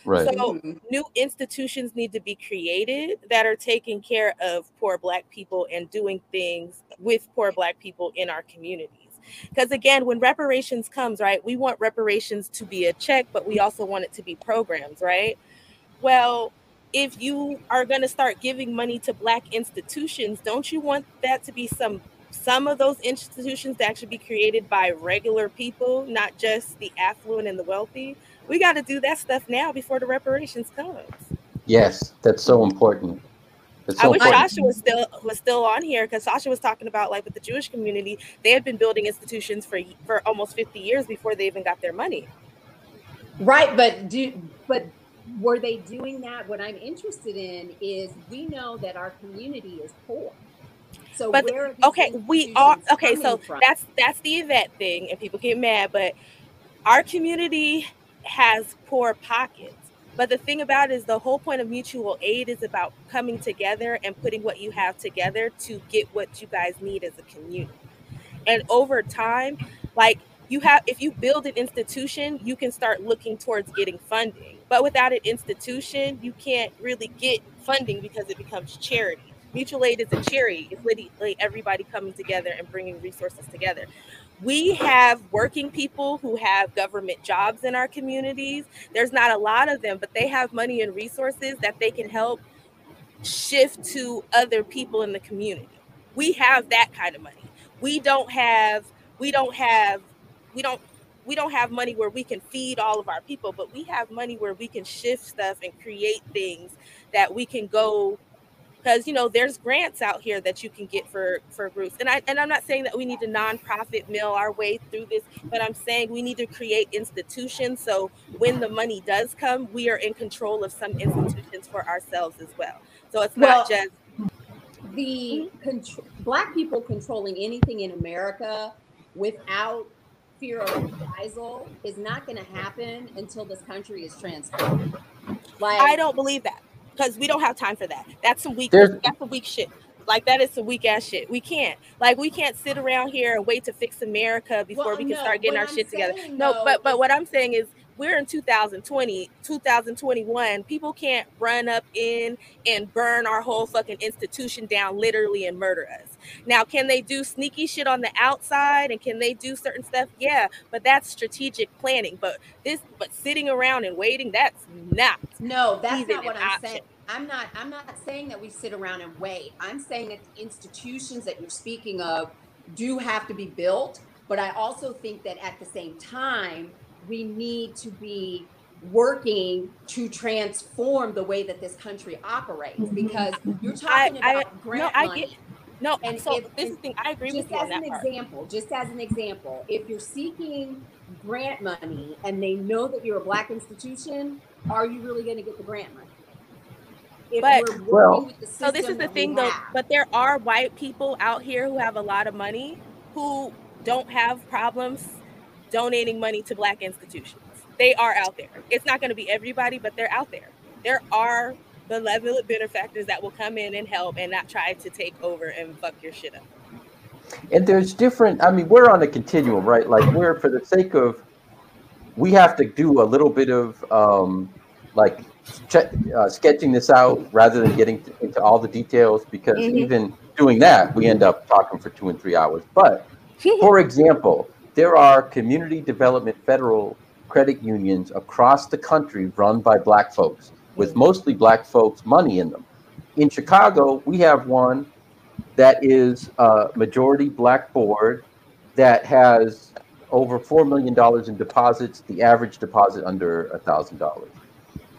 Right. So new institutions need to be created that are taking care of poor Black people and doing things with poor Black people in our community. Because again, when reparations comes, right, we want reparations to be a check, but we also want it to be programs, right? Well, if you are going to start giving money to Black institutions, don't you want that to be some of those institutions that should be created by regular people, not just the affluent and the wealthy? We got to do that stuff now before the reparations comes. Yes, that's so important. I wish Sasha was still on here, because Sasha was talking about, like, with the Jewish community, they had been building institutions for almost 50 years before they even got their money. Right, but were they doing that? What I'm interested in is, we know that our community is poor. So that's the Yvette thing, and people get mad, but our community has poor pockets. But the thing about it is, the whole point of mutual aid is about coming together and putting what you have together to get what you guys need as a community. And over time, like, if you build an institution, you can start looking towards getting funding. But without an institution, you can't really get funding, because it becomes charity. Mutual aid is a charity. It's literally everybody coming together and bringing resources together. We have working people who have government jobs in our communities. There's not a lot of them, but they have money and resources that they can help shift to other people in the community. We have that kind of money. We don't have money where we can feed all of our people, but we have money where we can shift stuff and create things that we can go. Because, there's grants out here that you can get for groups. And I'm not saying that we need to nonprofit mill our way through this, but I'm saying we need to create institutions so when the money does come, we are in control of some institutions for ourselves as well. So it's not just... Black people controlling anything in America without fear of reprisal is not going to happen until this country is transformed. Like, I don't believe that. Because we don't have time for that. That's some weak shit. Like, that is some weak ass shit. We can't. Like, we can't sit around here and wait to fix America before we can start getting our shit together. No, but what I'm saying is, we're in 2020, 2021. People can't run up in and burn our whole fucking institution down, literally, and murder us. Now, can they do sneaky shit on the outside, and can they do certain stuff? Yeah, but that's strategic planning. But sitting around and waiting, that's not what I'm saying. I'm not saying that we sit around and wait. I'm saying that the institutions that you're speaking of do have to be built, but I also think that at the same time, we need to be working to transform the way that this country operates, because you're talking about grant money. No, and so if, this thing, I agree with you on that part. Just as an example, if you're seeking grant money and they know that you're a Black institution, are you really going to get the grant money? So this is the thing, though. But there are white people out here who have a lot of money who don't have problems donating money to Black institutions. They are out there. It's not going to be everybody, but they're out there. There are benevolent benefactors that will come in and help and not try to take over and fuck your shit up. And there's different, I mean, we're on a continuum, right? Like we're, for the sake of, we have to do a little bit of sketching this out rather than getting into all the details, because even doing that, we end up talking for 2 and 3 hours. But for example, there are community development federal credit unions across the country run by Black folks, with mostly Black folks' money in them. In Chicago, we have one that is a majority Black board that has over $4 million in deposits, the average deposit under $1,000.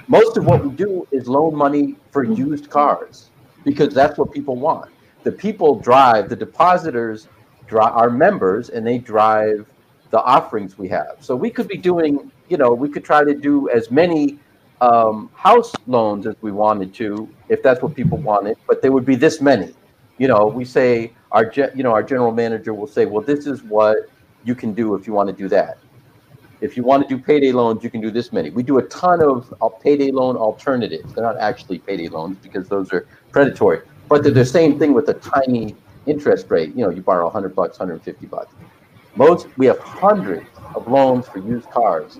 Most of what we do is loan money for used cars, because that's what people want. The people drive, the depositors are members, and they drive the offerings we have. So we could be doing, you know, we could try to do as many house loans as we wanted to, if that's what people wanted, but there would be this many. You know, we say our general manager will say, well, this is what you can do if you want to do that. If you want to do payday loans, you can do this many. We do a ton of payday loan alternatives. They're not actually payday loans because those are predatory, but they're the same thing with a tiny interest rate. You know, you borrow $100, $150. We have hundreds of loans for used cars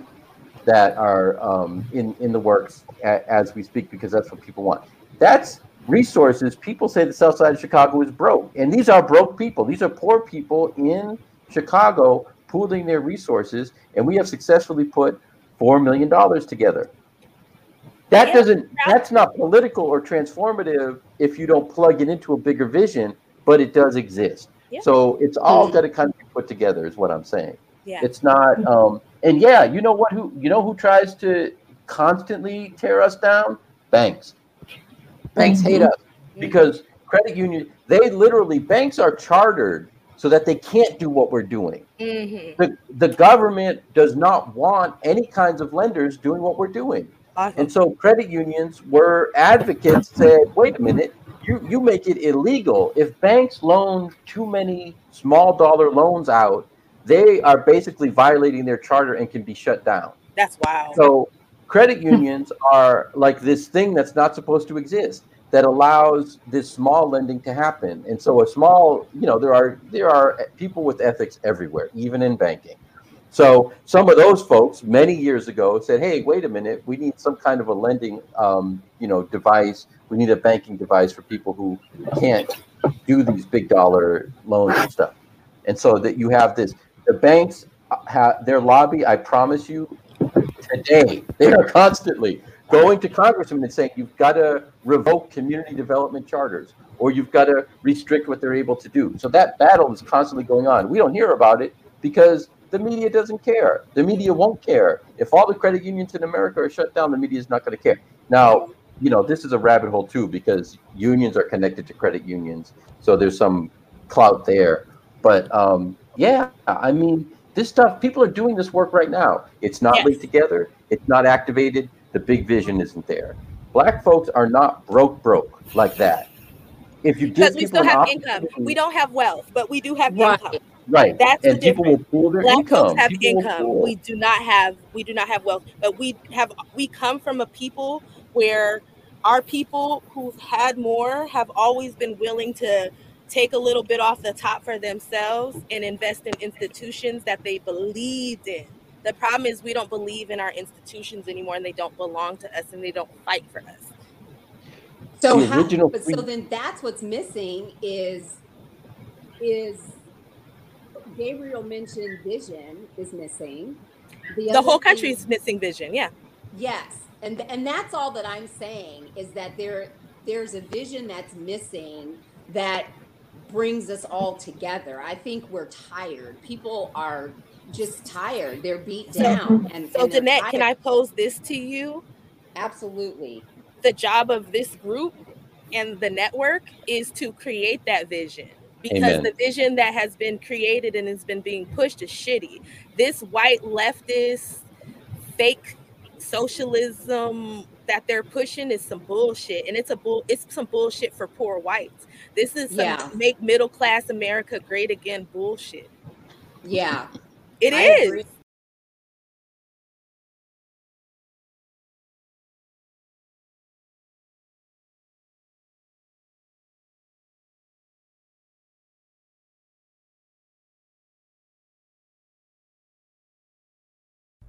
that are in the works as we speak, because that's what people want. That's resources. People say the South Side of Chicago is broke, and these are broke people. These are poor people in Chicago pooling their resources, and we have successfully put $4 million together. That's not political or transformative if you don't plug it into a bigger vision, but it does exist. Yeah. So it's all got to kind of be put together is what I'm saying. Yeah. It's not... and yeah, you know what? Who, you know who tries to constantly tear us down? Banks. Banks hate us because credit union. Banks are chartered so that they can't do what we're doing. The government does not want any kinds of lenders doing what we're doing, and so credit unions were advocates. Said, wait a minute, you make it illegal if banks loan too many small dollar loans out. They are basically violating their charter and can be shut down. That's wild. So credit unions are like this thing that's not supposed to exist that allows this small lending to happen. And so there are people with ethics everywhere, even in banking. So some of those folks many years ago said, hey, wait a minute, we need some kind of a lending device. We need a banking device for people who can't do these big dollar loans and stuff. And so that you have this, the banks have their lobby, I promise you, today, they are constantly going to congressmen and saying, you've got to revoke community development charters, or you've got to restrict what they're able to do. So that battle is constantly going on. We don't hear about it because the media doesn't care. The media won't care. If all the credit unions in America are shut down, the media is not going to care. Now, you know, this is a rabbit hole too, because unions are connected to credit unions. So there's some clout there. But yeah, I mean, this stuff, people are doing this work right now. It's not linked together. It's not activated. The big vision isn't there. Black folks are not broke like that. If you give people an opportunity. Because we still have income. We don't have wealth, but we do have income. Right. That's the difference. People will pool their income. Black folks have income. We do not have wealth, but we come from a people where our people who've had more have always been willing to take a little bit off the top for themselves and invest in institutions that they believed in. The problem is we don't believe in our institutions anymore, and they don't belong to us, and they don't fight for us. So then that's what's missing is Gabriel mentioned vision is missing. The whole country is missing vision. Yeah. Yes. And that's all that I'm saying is that there's a vision that's missing that brings us all together. I think we're tired. People are just tired. They're beat down. So Danette, can I pose this to you? Absolutely. The job of this group and the network is to create that vision, because the vision that has been created and has been being pushed is shitty. This white leftist fake socialism that they're pushing is some bullshit, and it's some bullshit for poor whites. This is some make middle class America great again bullshit. Yeah, it is. Agree.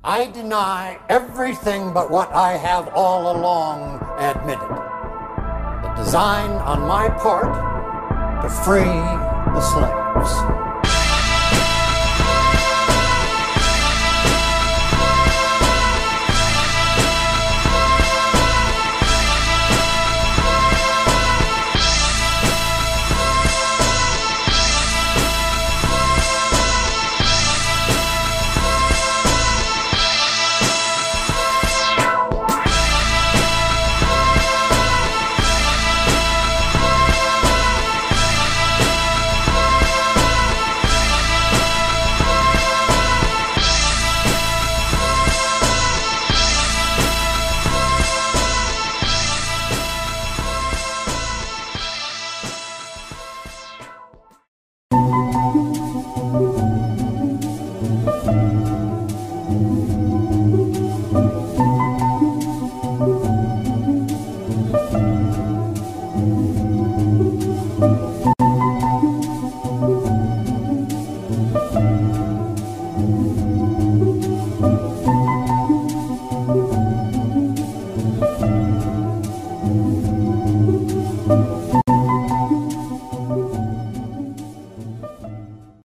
I deny everything but what I have all along admitted. The design on my part to free the slaves.